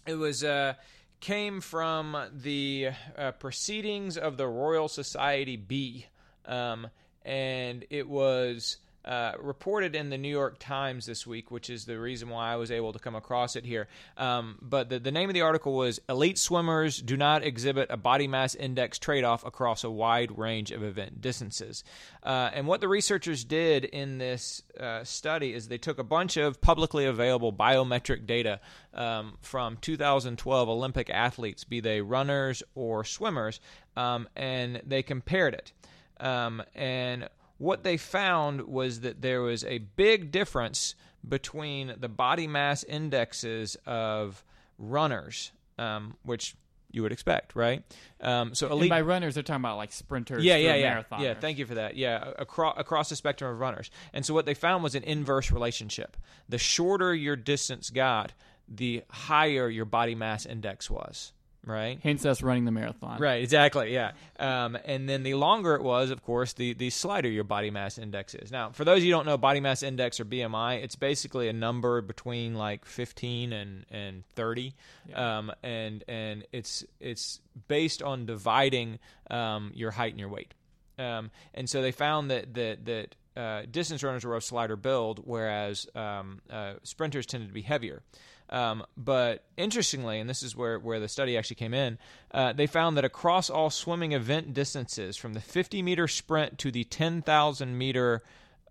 it was uh, came from the uh, Proceedings of the Royal Society B, um, and it was uh, reported in the New York Times this week, which is the reason why I was able to come across it here. Um, but the, the name of the article was "Elite Swimmers Do Not Exhibit a Body Mass Index Trade-Off Across a Wide Range of Event Distances." Uh, and what the researchers did in this uh, study is they took a bunch of publicly available biometric data um, from two thousand twelve Olympic athletes, be they runners or swimmers, um, and they compared it. Um, and what they found was that there was a big difference between the body mass indexes of runners, um, which you would expect, right? Um, so elite- and by runners, they're talking about like sprinters, yeah, yeah, yeah, marathoners. Yeah, thank you for that. Yeah, across, across the spectrum of runners. And so what they found was an inverse relationship. The shorter your distance got, the higher your body mass index was. Right. Hence us running the marathon. Right, exactly, yeah. Um, and then the longer it was, of course, the, the slighter your body mass index is. Now, for those of you who don't know body mass index or B M I, it's basically a number between like fifteen and, and thirty. Yeah. Um, and and it's it's based on dividing um, your height and your weight. Um, and so they found that that, that uh, distance runners were of slighter build, whereas um, uh, sprinters tended to be heavier. Um, but interestingly, and this is where, where the study actually came in, uh, they found that across all swimming event distances, from the fifty-meter sprint to the ten thousand-meter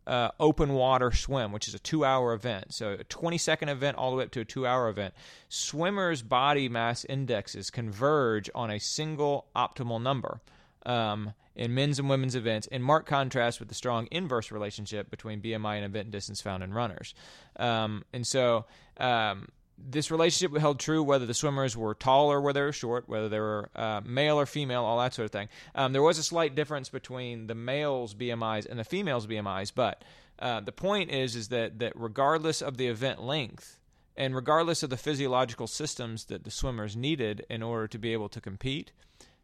uh, open-water swim, which is a two-hour event, so a twenty-second event all the way up to a two-hour event, swimmers' body mass indexes converge on a single optimal number um, in men's and women's events, in marked contrast with the strong inverse relationship between B M I and event distance found in runners. Um, and so... Um, This relationship held true whether the swimmers were tall or whether they were short, whether they were uh, male or female, all that sort of thing. Um, there was a slight difference between the males' B M Is and the females' B M Is, but uh, the point is is that that regardless of the event length and regardless of the physiological systems that the swimmers needed in order to be able to compete,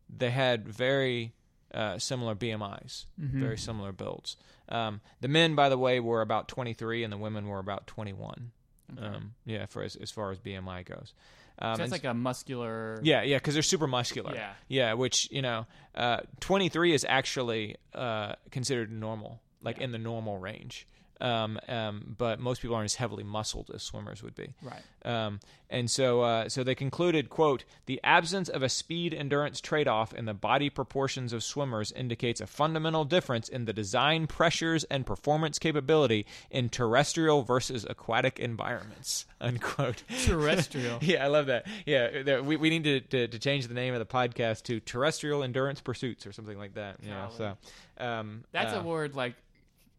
they had very uh, similar B M Is, mm-hmm. very similar builds. Um, the men, by the way, were about twenty-three and the women were about twenty-one. Okay. Um, yeah, for as, as far as B M I goes. Um, so that's like a muscular... Yeah, yeah, because they're super muscular. Yeah. Yeah, which, you know, uh, twenty-three is actually uh, considered normal, like yeah. in the normal range. Um, um, but most people aren't as heavily muscled as swimmers would be. Right. Um, and so uh, so they concluded, quote, "The absence of a speed-endurance trade-off in the body proportions of swimmers indicates a fundamental difference in the design pressures and performance capability in terrestrial versus aquatic environments," unquote. Terrestrial. Yeah, I love that. Yeah, we we need to, to, to change the name of the podcast to Terrestrial Endurance Pursuits or something like that. Yeah. So um, That's uh, a word like...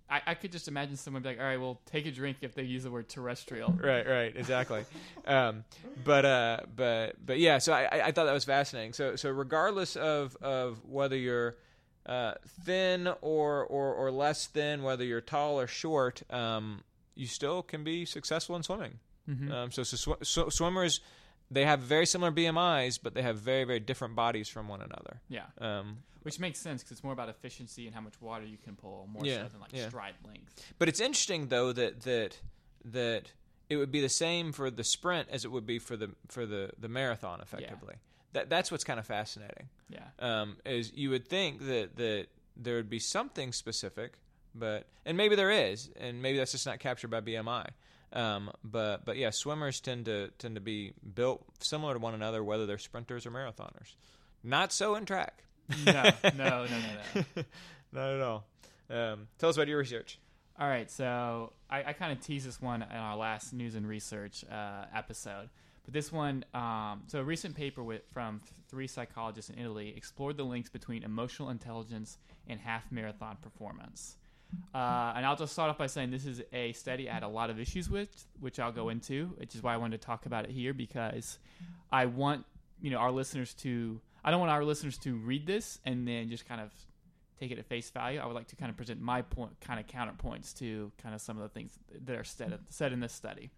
I, I could just imagine someone be like, all right, well, take a drink if they use the word terrestrial. Right, right, exactly. um, but uh, but but yeah, so I, I thought that was fascinating. So so regardless of, of whether you're uh, thin or, or, or less thin, whether you're tall or short, um, you still can be successful in swimming. Mm-hmm. Um, so so, sw- so swimmers, they have very similar B M Is, but they have very, very different bodies from one another. Yeah. Um, Which makes sense because it's more about efficiency and how much water you can pull, more yeah, so than like yeah. stride length. But it's interesting though that that that it would be the same for the sprint as it would be for the for the, the marathon, effectively. Yeah. That that's what's kind of fascinating. Yeah, um, is you would think that that there would be something specific, but and maybe there is, and maybe that's just not captured by B M I. Um, but but yeah, swimmers tend to tend to be built similar to one another, whether they're sprinters or marathoners. Not so in track. no, no, no, no, no. Not at all. Um, tell us about your research. All right, so I, I kind of teased this one in our last news and research uh, episode. But this one, um, so a recent paper with, from three psychologists in Italy explored the links between emotional intelligence and half-marathon performance. Uh, and I'll just start off by saying this is a study I had a lot of issues with, which I'll go into, which is why I wanted to talk about it here because I want you know our listeners to... I don't want our listeners to read this and then just kind of take it at face value. I would like to kind of present my point, kind of counterpoints to kind of some of the things that are said, said in this study.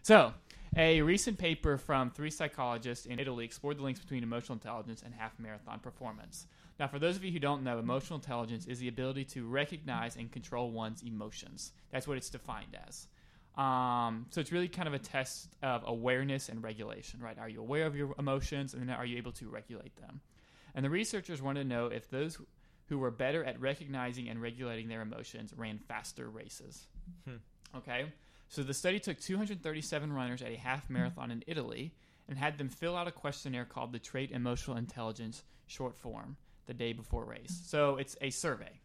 So a recent paper from three psychologists in Italy explored the links between emotional intelligence and half marathon performance. Now, for those of you who don't know, emotional intelligence is the ability to recognize and control one's emotions. That's what it's defined as. Um, so it's really kind of a test of awareness and regulation, right? Are you aware of your emotions, and are you able to regulate them? And the researchers wanted to know if those who were better at recognizing and regulating their emotions ran faster races. Hmm. Okay? So the study took two hundred thirty-seven runners at a half marathon in Italy and had them fill out a questionnaire called the Trait Emotional Intelligence Short Form the day before race. So it's a survey,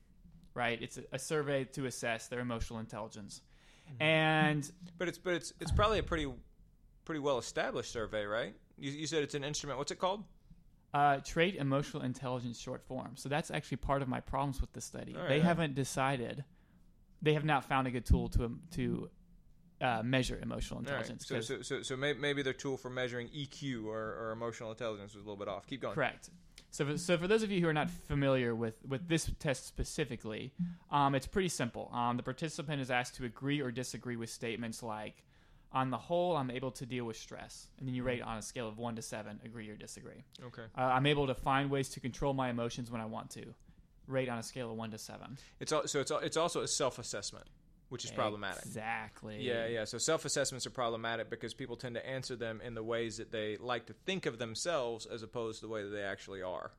right? It's a, a survey to assess their emotional intelligence. And but it's but it's it's probably a pretty pretty well established survey, right? You, you said it's an instrument. What's it called? Uh, Trait Emotional Intelligence Short Form. So that's actually part of my problems with this study. Right, they right. haven't decided. They have not found a good tool to to uh, measure emotional intelligence. Right. So so so so maybe their tool for measuring E Q or, or emotional intelligence was a little bit off. Keep going. Correct. So for, so for those of you who are not familiar with, with this test specifically, um, it's pretty simple. Um, the participant is asked to agree or disagree with statements like, on the whole, I'm able to deal with stress. And then you rate on a scale of one to seven, agree or disagree. Okay. Uh, I'm able to find ways to control my emotions when I want to. Rate on a scale of one to seven. It's all, so it's all, it's also a self-assessment, which is problematic. Exactly. Yeah, yeah. So self-assessments are problematic because people tend to answer them in the ways that they like to think of themselves as opposed to the way that they actually are.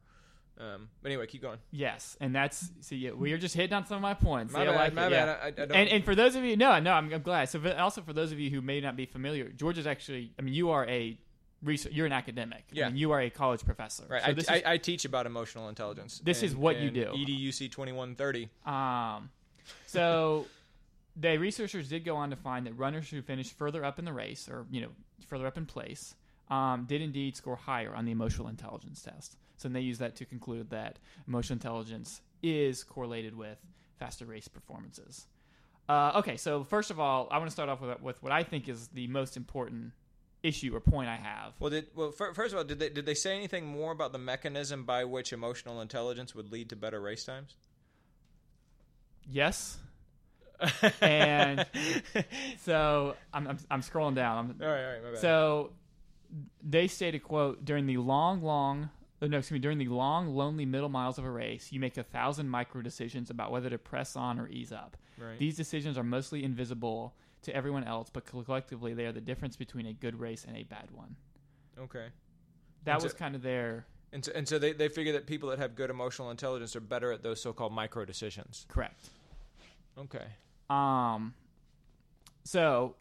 Um, but anyway, keep going. Yes, and that's – so yeah, we are just hitting on some of my points. My yeah, bad, like my it, bad. Yeah. I, I don't and, and for those of you – no, no, I'm, I'm glad. So but also for those of you who may not be familiar, George is actually – I mean, you are a – Research, you're an academic. Yeah. I mean, you are a college professor. Right. So I, is, I, I teach about emotional intelligence. This and, is what you do. E D U C twenty-one thirty. Um, so – the researchers did go on to find that runners who finished further up in the race, or you know, further up in place, um, did indeed score higher on the emotional intelligence test. So they use that to conclude that emotional intelligence is correlated with faster race performances. Uh, okay, so first of all, I want to start off with, with what I think is the most important issue or point I have. Well, did, well, f- first of all, did they did they say anything more about the mechanism by which emotional intelligence would lead to better race times? Yes. And so I'm, I'm I'm scrolling down. I'm, all right, all right, my bad. So they state a quote: "During the long, long no, excuse me, during the long, lonely middle miles of a race, you make a thousand micro decisions about whether to press on or ease up. Right. These decisions are mostly invisible to everyone else, but collectively they are the difference between a good race and a bad one." Okay, that and was so, kind of their. And so, and so they they figure that people that have good emotional intelligence are better at those so-called micro decisions. Correct. Okay. Um, so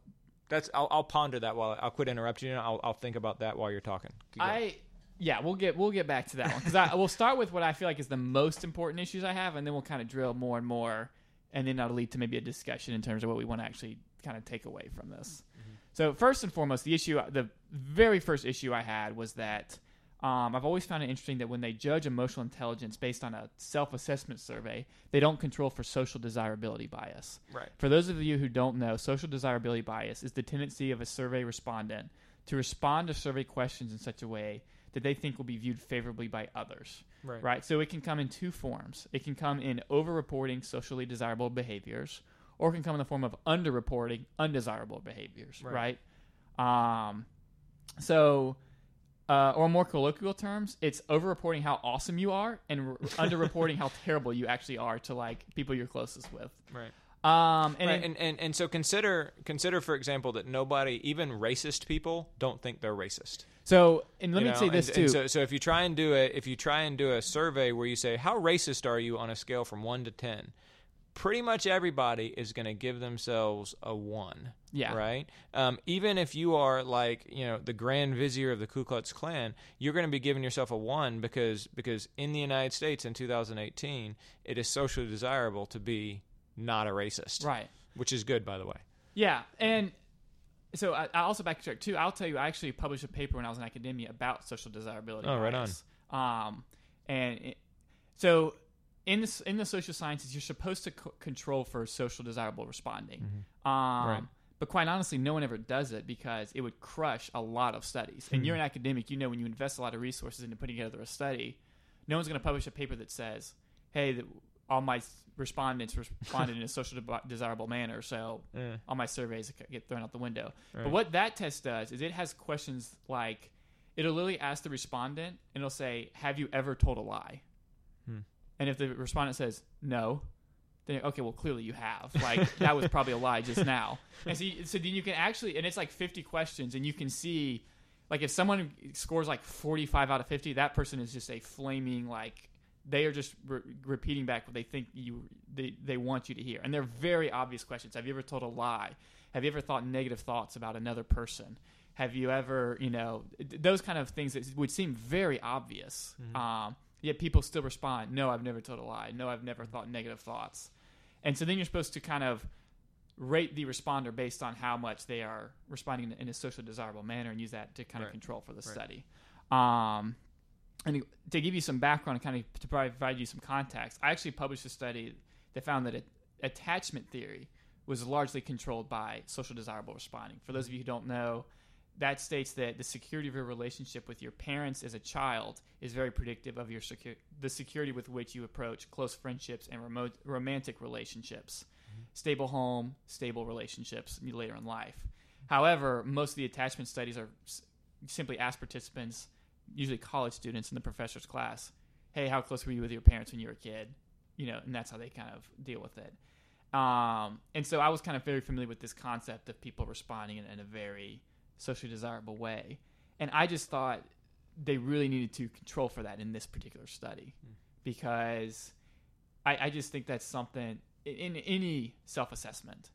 that's, I'll, I'll ponder that while I'll quit interrupting you. I'll, I'll think about that while you're talking. I, yeah, we'll get, we'll get back to that one. Cause I, we'll start with what I feel like is the most important issues I have, and then we'll kind of drill more and more, and then that'll lead to maybe a discussion in terms of what we want to actually kind of take away from this. Mm-hmm. So first and foremost, the issue, the very first issue I had was that, um, I've always found it interesting that when they judge emotional intelligence based on a self-assessment survey, they don't control for social desirability bias. Right. For those of you who don't know, social desirability bias is the tendency of a survey respondent to respond to survey questions in such a way that they think will be viewed favorably by others. Right. Right? So it can come in two forms. It can come in over-reporting socially desirable behaviors, or it can come in the form of under-reporting undesirable behaviors. Right. Right? Um, so... Uh, or in more colloquial terms, it's overreporting how awesome you are and re- underreporting how terrible you actually are to like people you're closest with. Right. Um. And, right. It, and and and so consider consider for example that nobody, even racist people, don't think they're racist. So and let you me know? say this and, too. And so so if you try and do a if you try and do a survey where you say how racist are you on a scale from one to ten. Pretty much everybody is going to give themselves a one, yeah. Right? Um, even if you are like, you know, the Grand Vizier of the Ku Klux Klan, you're going to be giving yourself a one because because in the United States in two thousand eighteen, it is socially desirable to be not a racist, right? Which is good, by the way. Yeah, and so I, I also backtrack too. I'll tell you, I actually published a paper when I was in academia about social desirability. Oh, bias. Right on. Um, and it, so. In the, in the social sciences, you're supposed to c- control for social desirable responding. Mm-hmm. Um, right. But quite honestly, no one ever does it because it would crush a lot of studies. Mm-hmm. And you're an academic, you know, when you invest a lot of resources into putting together a study, no one's going to publish a paper that says, hey, the, all my respondents responded in a socially de- desirable manner, so yeah. all my surveys get thrown out the window. Right. But what that test does is it has questions like, it'll literally ask the respondent, and it'll say, have you ever told a lie? Hmm. And if the respondent says no, then, okay, well, clearly you have. Like, that was probably a lie just now. And so, you, so then you can actually, and it's like fifty questions, and you can see, like, if someone scores like forty-five out of fifty, that person is just a flaming, like, they are just re- repeating back what they think you they, they want you to hear. And they're very obvious questions. Have you ever told a lie? Have you ever thought negative thoughts about another person? Have you ever, you know, those kind of things that would seem very obvious. Mm-hmm. Um, yet people still respond, no, I've never told a lie. No, I've never thought negative thoughts. And so then you're supposed to kind of rate the responder based on how much they are responding in a socially desirable manner and use that to kind right. of control for the right. study. Um, and to give you some background, kind of to provide you some context, I actually published a study that found that it, attachment theory was largely controlled by social desirable responding. For those of you who don't know, that states that the security of your relationship with your parents as a child is very predictive of your secu- the security with which you approach close friendships and remote romantic relationships, mm-hmm. stable home, stable relationships later in life. Mm-hmm. However, most of the attachment studies are s- simply asked participants, usually college students in the professor's class, hey, how close were you with your parents when you were a kid? You know, and that's how they kind of deal with it. Um, and so I was kind of very familiar with this concept of people responding in, in a very socially desirable way. And I just thought they really needed to control for that in this particular study mm. because I, I just think that's something in, in any self-assessment,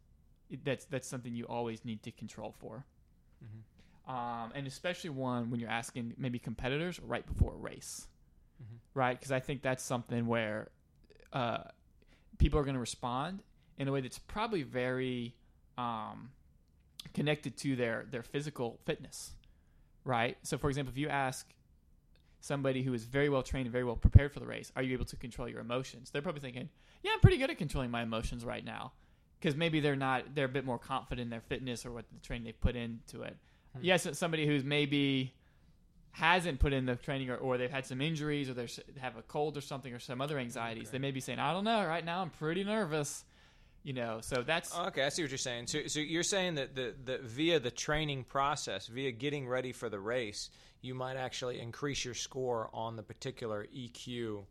it, that's that's something you always need to control for. Mm-hmm. Um, and especially one when you're asking maybe competitors right before a race, mm-hmm. right? Because I think that's something where uh, people are going to respond in a way that's probably very um, – connected to their their physical fitness, right? So for example, if you ask somebody who is very well trained and very well prepared for the race, are you able to control your emotions? They're probably thinking, yeah, I'm pretty good at controlling my emotions right now, because maybe they're not they're a bit more confident in their fitness or what the training they put into it. Hmm. Yes, somebody who's maybe hasn't put in the training or, or they've had some injuries or they have a cold or something or some other anxieties, okay. they may be saying, I don't know, right now I'm pretty nervous. You know, so that's... Okay, I see what you're saying. So so you're saying that the, the via the training process, via getting ready for the race, you might actually increase your score on the particular E Q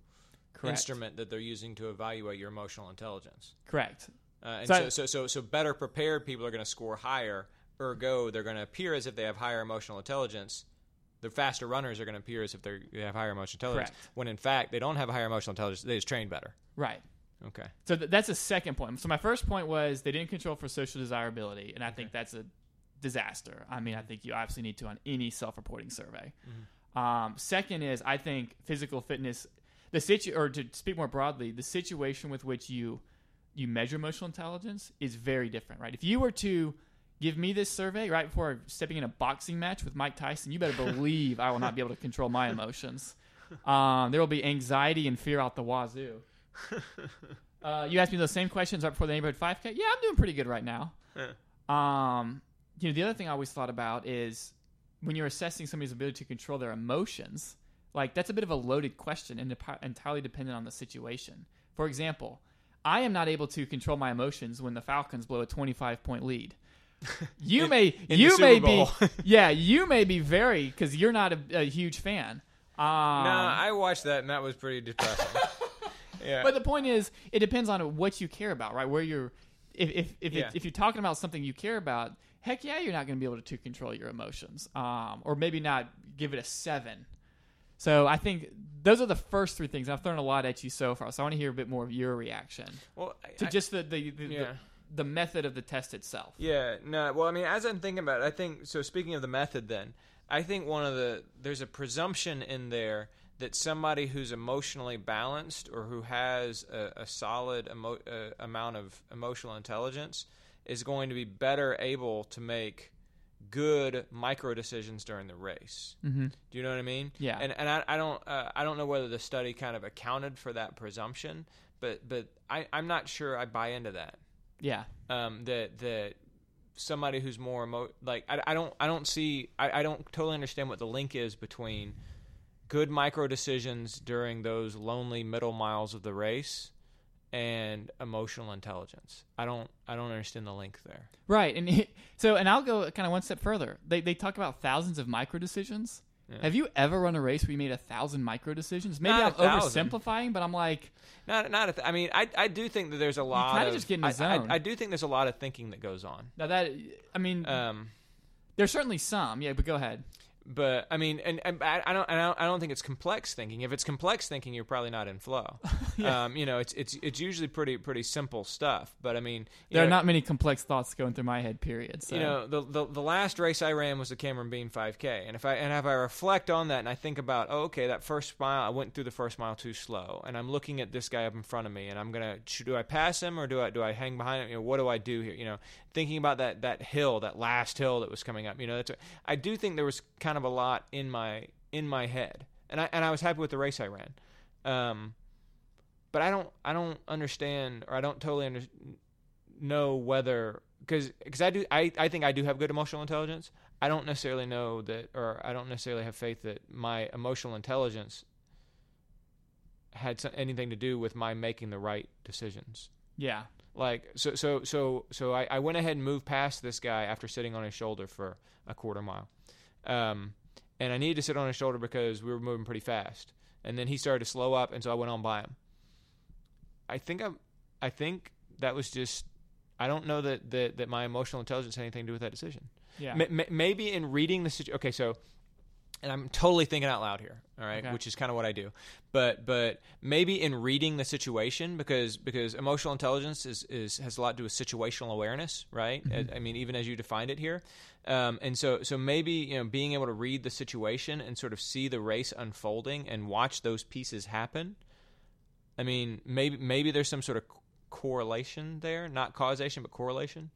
Correct. Instrument that they're using to evaluate your emotional intelligence. Correct. Uh, and so, so, so, so, so better prepared people are going to score higher, ergo they're going to appear as if they have higher emotional intelligence. The faster runners are going to appear as if they have higher emotional intelligence, Correct. When in fact they don't have a higher emotional intelligence, they just train better. Right. Okay. So th- that's a second point. So my first point was they didn't control for social desirability, and I okay. think that's a disaster. I mean, I think you obviously need to on any self-reporting survey. Mm-hmm. Um, second is I think physical fitness, the situ- or to speak more broadly, the situation with which you you measure emotional intelligence is very different, right? If you were to give me this survey right before stepping in a boxing match with Mike Tyson, you better believe I will not be able to control my emotions. Um, there will be anxiety and fear out the wazoo. uh, you asked me those same questions right before the neighborhood five K. Yeah, I'm doing pretty good right now. Yeah. Um, you know, the other thing I always thought about is when you're assessing somebody's ability to control their emotions, like that's a bit of a loaded question and entirely dependent on the situation. For example, I am not able to control my emotions when the Falcons blow a twenty-five point lead. You in, may, in you may be, yeah, you may be very because you're not a, a huge fan. Um, no, I watched that and that was pretty depressing. Yeah. But the point is, it depends on what you care about, right? Where you're, if if if, yeah. it, if you're talking about something you care about, heck yeah, you're not going to be able to control your emotions, um, or maybe not give it a seven. So I think those are the first three things. I've thrown a lot at you so far, so I want to hear a bit more of your reaction well, I, to just the the the, yeah. the the method of the test itself. Yeah. No. Well, I mean, as I'm thinking about it, I think so. Speaking of the method, then I think one of the there's a presumption in there that somebody who's emotionally balanced or who has a, a solid emo, uh, amount of emotional intelligence is going to be better able to make good micro decisions during the race. Mm-hmm. Do you know what I mean? Yeah. And and I, I don't uh, I don't know whether the study kind of accounted for that presumption, but but I, I'm not sure I buy into that. Yeah. Um. That that somebody who's more emo- like I, I don't I don't see I, I don't totally understand what the link is between good micro decisions during those lonely middle miles of the race and emotional intelligence. I don't I don't understand the link there. Right, and it, so and I'll go kind of one step further. They they talk about thousands of micro decisions. Yeah. Have you ever run a race where you made a thousand micro decisions? Maybe not I'm oversimplifying, but I'm like, not not. A th- I mean, I I do think that there's a lot. You kind of just get in the zone. I, I, I do think there's a lot of thinking that goes on. Now that I mean, um, there's certainly some. Yeah, but go ahead. But I mean, and, and I, I don't, I don't, I don't think it's complex thinking. If it's complex thinking, you're probably not in flow. yeah. Um, you know, it's it's it's usually pretty pretty simple stuff. But I mean, you there know, are not many complex thoughts going through my head. Period. So. You know, the, the the last race I ran was the Cameron Bean five K, and if I and if I reflect on that and I think about, oh, okay, that first mile, I went through the first mile too slow, and I'm looking at this guy up in front of me, and I'm gonna, do I pass him or do I do I hang behind him? You know, what do I do here? You know, thinking about that that hill, that last hill that was coming up. You know, that's what, I do think there was kind of a lot in my in my head, and I and I was happy with the race I ran, um, but I don't I don't understand or I don't totally under, know whether because because I do I, I think I do have good emotional intelligence. I don't necessarily know that, or I don't necessarily have faith that my emotional intelligence had some, anything to do with my making the right decisions. Yeah, like so so so so I, I went ahead and moved past this guy after sitting on his shoulder for a quarter mile. Um, and I needed to sit on his shoulder because we were moving pretty fast, and then he started to slow up, and so I went on by him. I think I, I think that was just, I don't know that, that, that my emotional intelligence had anything to do with that decision. Yeah, m- m- maybe in reading the situation. Okay, so, and I'm totally thinking out loud here, all right, okay. Which is kind of what I do, but but maybe in reading the situation, because because emotional intelligence is, is has a lot to do with situational awareness, right? Mm-hmm. I, I mean, even as you defined it here. Um, and so, so maybe, you know, being able to read the situation and sort of see the race unfolding and watch those pieces happen. I mean, maybe, maybe there's some sort of correlation there, not causation, but correlation.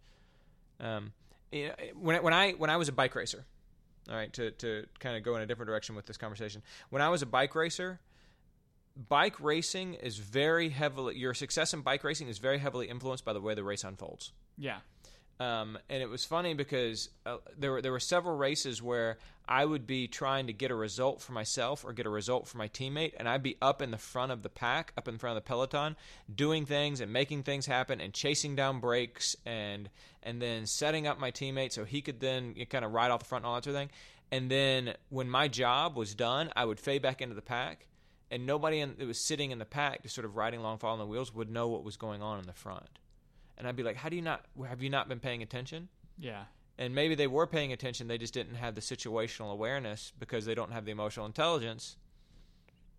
Um, you know, when, when I, when I was a bike racer, all right, to, to kind of go in a different direction with this conversation, when I was a bike racer, bike racing is very heavily, your success in bike racing is very heavily influenced by the way the race unfolds. Yeah. Um, and it was funny because uh, there were there were several races where I would be trying to get a result for myself or get a result for my teammate, and I'd be up in the front of the pack, up in front of the peloton, doing things and making things happen and chasing down breaks and and then setting up my teammate so he could then kind of ride off the front and all that sort of thing. And then when my job was done, I would fade back into the pack, and nobody in, that was sitting in the pack just sort of riding along, following the wheels, would know what was going on in the front. And I'd be like, how do you not, have you not been paying attention? Yeah. And maybe they were paying attention. They just didn't have the situational awareness because they don't have the emotional intelligence.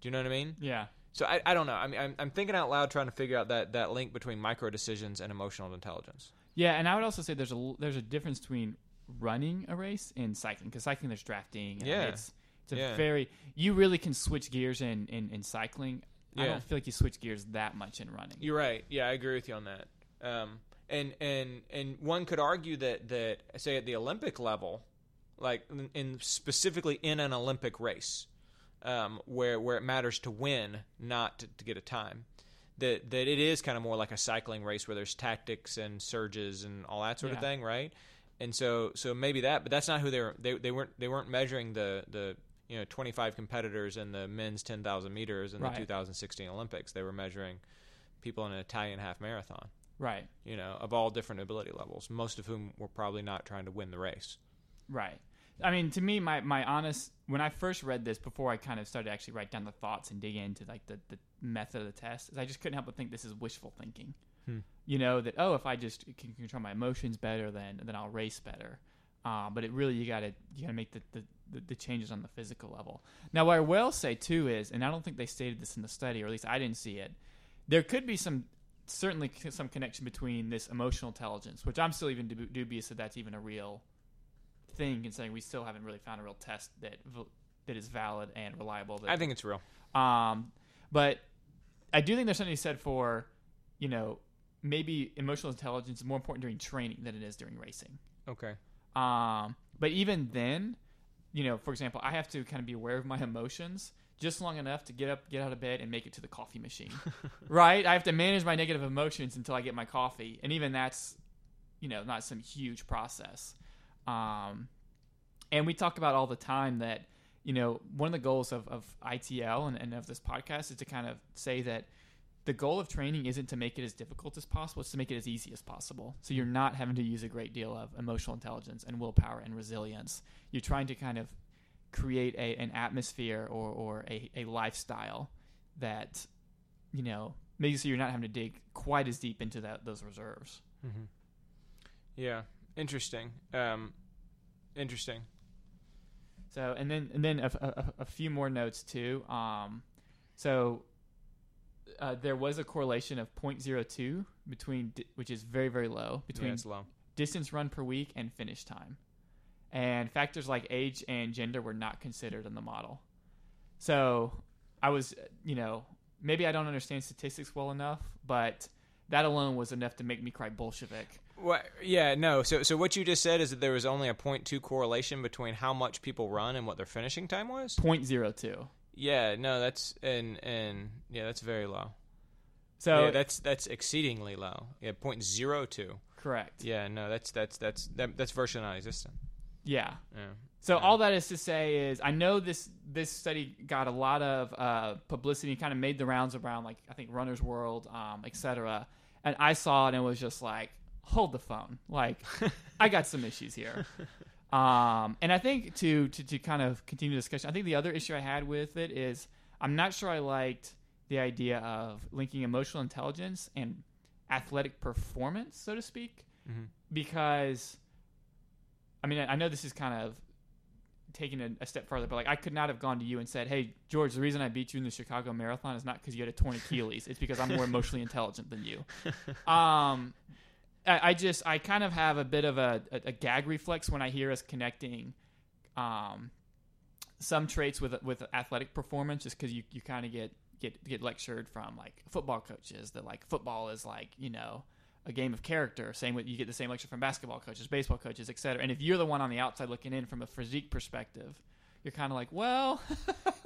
Do you know what I mean? Yeah. So I, I don't know. I mean, I'm, I'm thinking out loud trying to figure out that, that link between micro decisions and emotional intelligence. Yeah. And I would also say there's a, there's a difference between running a race and cycling, because cycling, there's drafting. And yeah. It's, it's a yeah. very, you really can switch gears in, in, in cycling. Yeah. I don't feel like you switch gears that much in running. You're right. Yeah. I agree with you on that. Um, and, and, and one could argue that, that say at the Olympic level, like in, in specifically in an Olympic race, um, where, where it matters to win, not to, to get a time, that, that it is kind of more like a cycling race where there's tactics and surges and all that sort yeah. of thing. Right. And so, so maybe that, but that's not who they were. They, they weren't, they weren't measuring the, the, you know, twenty-five competitors in the men's ten thousand meters in right. the two thousand sixteen Olympics. They were measuring people in an Italian half marathon. Right. You know, of all different ability levels, most of whom were probably not trying to win the race. Right. I mean, to me, my, my honest, when I first read this, before I kind of started to actually write down the thoughts and dig into like the, the method of the test, is I just couldn't help but think this is wishful thinking. Hmm. You know, that, oh, if I just can control my emotions better, then, then I'll race better. Uh, but it really, you got to you gotta make the, the, the, the changes on the physical level. Now, what I will say, too, is, and I don't think they stated this in the study, or at least I didn't see it, there could be some... certainly some connection between this emotional intelligence, which I'm still even dub- dubious that that's even a real thing, considering we still haven't really found a real test that that is valid and reliable. That, I think it's real. Um, but I do think there's something to be said for, you know, maybe emotional intelligence is more important during training than it is during racing. Okay. Um, but even then, you know, for example, I have to kind of be aware of my emotions just long enough to get up, get out of bed, and make it to the coffee machine, right? I have to manage my negative emotions until I get my coffee, and even that's you know, not some huge process. Um, and we talk about all the time that, you know, one of the goals of, of I T L and, and of this podcast is to kind of say that the goal of training isn't to make it as difficult as possible. It's to make it as easy as possible. So you're not having to use a great deal of emotional intelligence and willpower and resilience. You're trying to kind of create a, an atmosphere or, or a, a lifestyle that, you know, makes it so you're not having to dig quite as deep into that, those reserves. Mm-hmm. Yeah. Interesting. Um, interesting. So, and then, and then a, a, a few more notes too. Um, so, uh, there was a correlation of zero point zero two between, di- which is very, very low between yeah, it's low. distance run per week and finish time. And factors like age and gender were not considered in the model. So I was, you know, maybe I don't understand statistics well enough, but that alone was enough to make me cry Bolshevik. Well, yeah, no. So so what you just said is that there was only a zero point two correlation between how much people run and what their finishing time was? zero point zero two. Yeah, no, that's and and yeah, that's very low. So yeah, that's that's exceedingly low. Yeah, zero point zero two. Correct. Yeah, no, that's that's that's that, that's virtually non-existent. Yeah. Yeah. So yeah. All that is to say is I know this this study got a lot of uh, publicity, kind of made the rounds around, like, I think Runner's World, um, et cetera. And I saw it and was just like, hold the phone. Like, I got some issues here. Um, and I think to, to, to kind of continue the discussion, I think the other issue I had with it is I'm not sure I liked the idea of linking emotional intelligence and athletic performance, so to speak, mm-hmm. because, I mean, I, I know this is kind of taking a, a step further, but like I could not have gone to you and said, hey, George, the reason I beat you in the Chicago Marathon is not because you had a torn Achilles. It's because I'm more emotionally intelligent than you. Um, I just, I kind of have a bit of a, a, a gag reflex when I hear us connecting um, some traits with with athletic performance, just because you, you kind of get, get, get lectured from, like, football coaches that, like, football is, like, you know, a game of character. Same with, you get the same lecture from basketball coaches, baseball coaches, et cetera. And if you're the one on the outside looking in from a physique perspective, you're kind of like, well.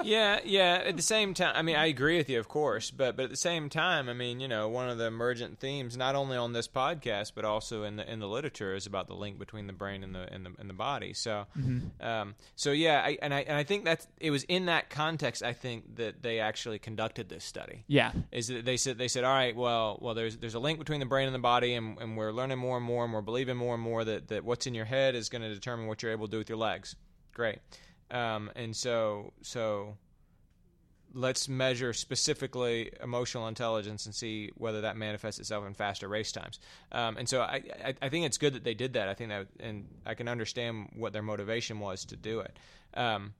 yeah, yeah. At the same time, I mean, I agree with you, of course. But but at the same time, I mean, you know, one of the emergent themes, not only on this podcast, but also in the in the literature, is about the link between the brain and the and the, and the body. So, mm-hmm. um, so yeah, I, and I and I think that's it was in that context, I think, that they actually conducted this study. Yeah, is that they said they said, all right, well, well, there's there's a link between the brain and the body, and, and we're learning more and more, and we're believing more and more that that what's in your head is going to determine what you're able to do with your legs. Great. Um, and so, so let's measure specifically emotional intelligence and see whether that manifests itself in faster race times. Um, and so I, I, I think it's good that they did that. I think that, and I can understand what their motivation was to do it. Um,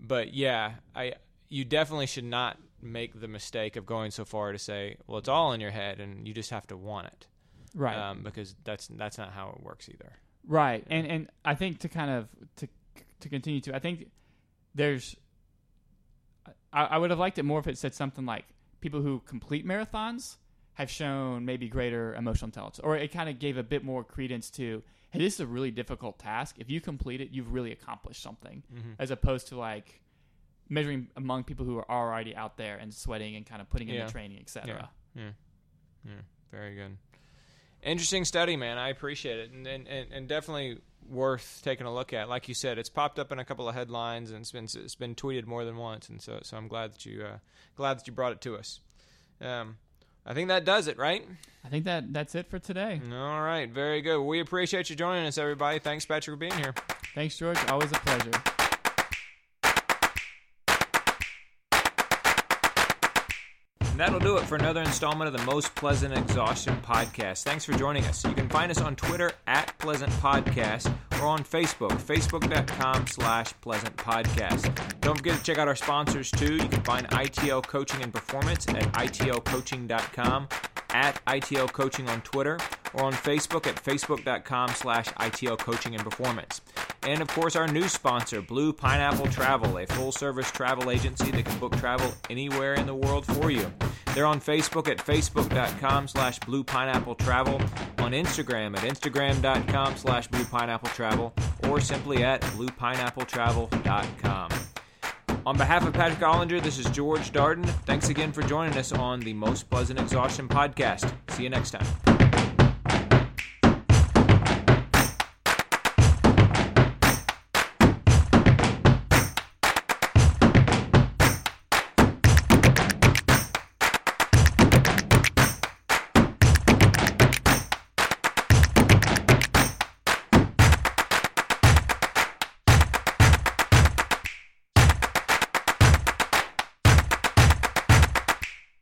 but yeah, I, you definitely should not make the mistake of going so far to say, well, it's all in your head and you just have to want it. Right. Um, because that's, that's not how it works either. Right. And, and I think to kind of, to, to continue to, I think there's, I, I would have liked it more if it said something like people who complete marathons have shown maybe greater emotional intelligence, or it kind of gave a bit more credence to, hey, this is a really difficult task. If you complete it, you've really accomplished something, mm-hmm. as opposed to like measuring among people who are already out there and sweating and kind of putting yeah. in the training, et cetera. Yeah. yeah. Yeah. Very good. Interesting study, man. I appreciate it. And, and, and, and definitely worth taking a look at. Like you said, it's popped up in a couple of headlines and it's been it's been tweeted more than once, and so so I'm glad that you uh glad that you brought it to us. um I think that does it, right? I think that that's it for today. All right, very good. We appreciate you joining us, everybody. Thanks, Patrick, for being here. Thanks, George, always a pleasure. And that'll do it for another installment of the Most Pleasant Exhaustion podcast. Thanks for joining us. You can find us on Twitter at Pleasant Podcast, or on Facebook, facebook.com slash Pleasant Podcast. Don't forget to check out our sponsors, too. You can find I T L Coaching and Performance at I T L coaching dot com, at I T L Coaching on Twitter, or on Facebook at facebook.com slash ITL Coaching and Performance. And, of course, our new sponsor, Blue Pineapple Travel, a full-service travel agency that can book travel anywhere in the world for you. They're on Facebook at facebook.com slash Blue Pineapple Travel, on Instagram at instagram.com slash Blue Pineapple Travel, or simply at blue pineapple travel dot com. On behalf of Patrick Ollinger, this is George Darden. Thanks again for joining us on the Most Pleasant Exhaustion podcast. See you next time.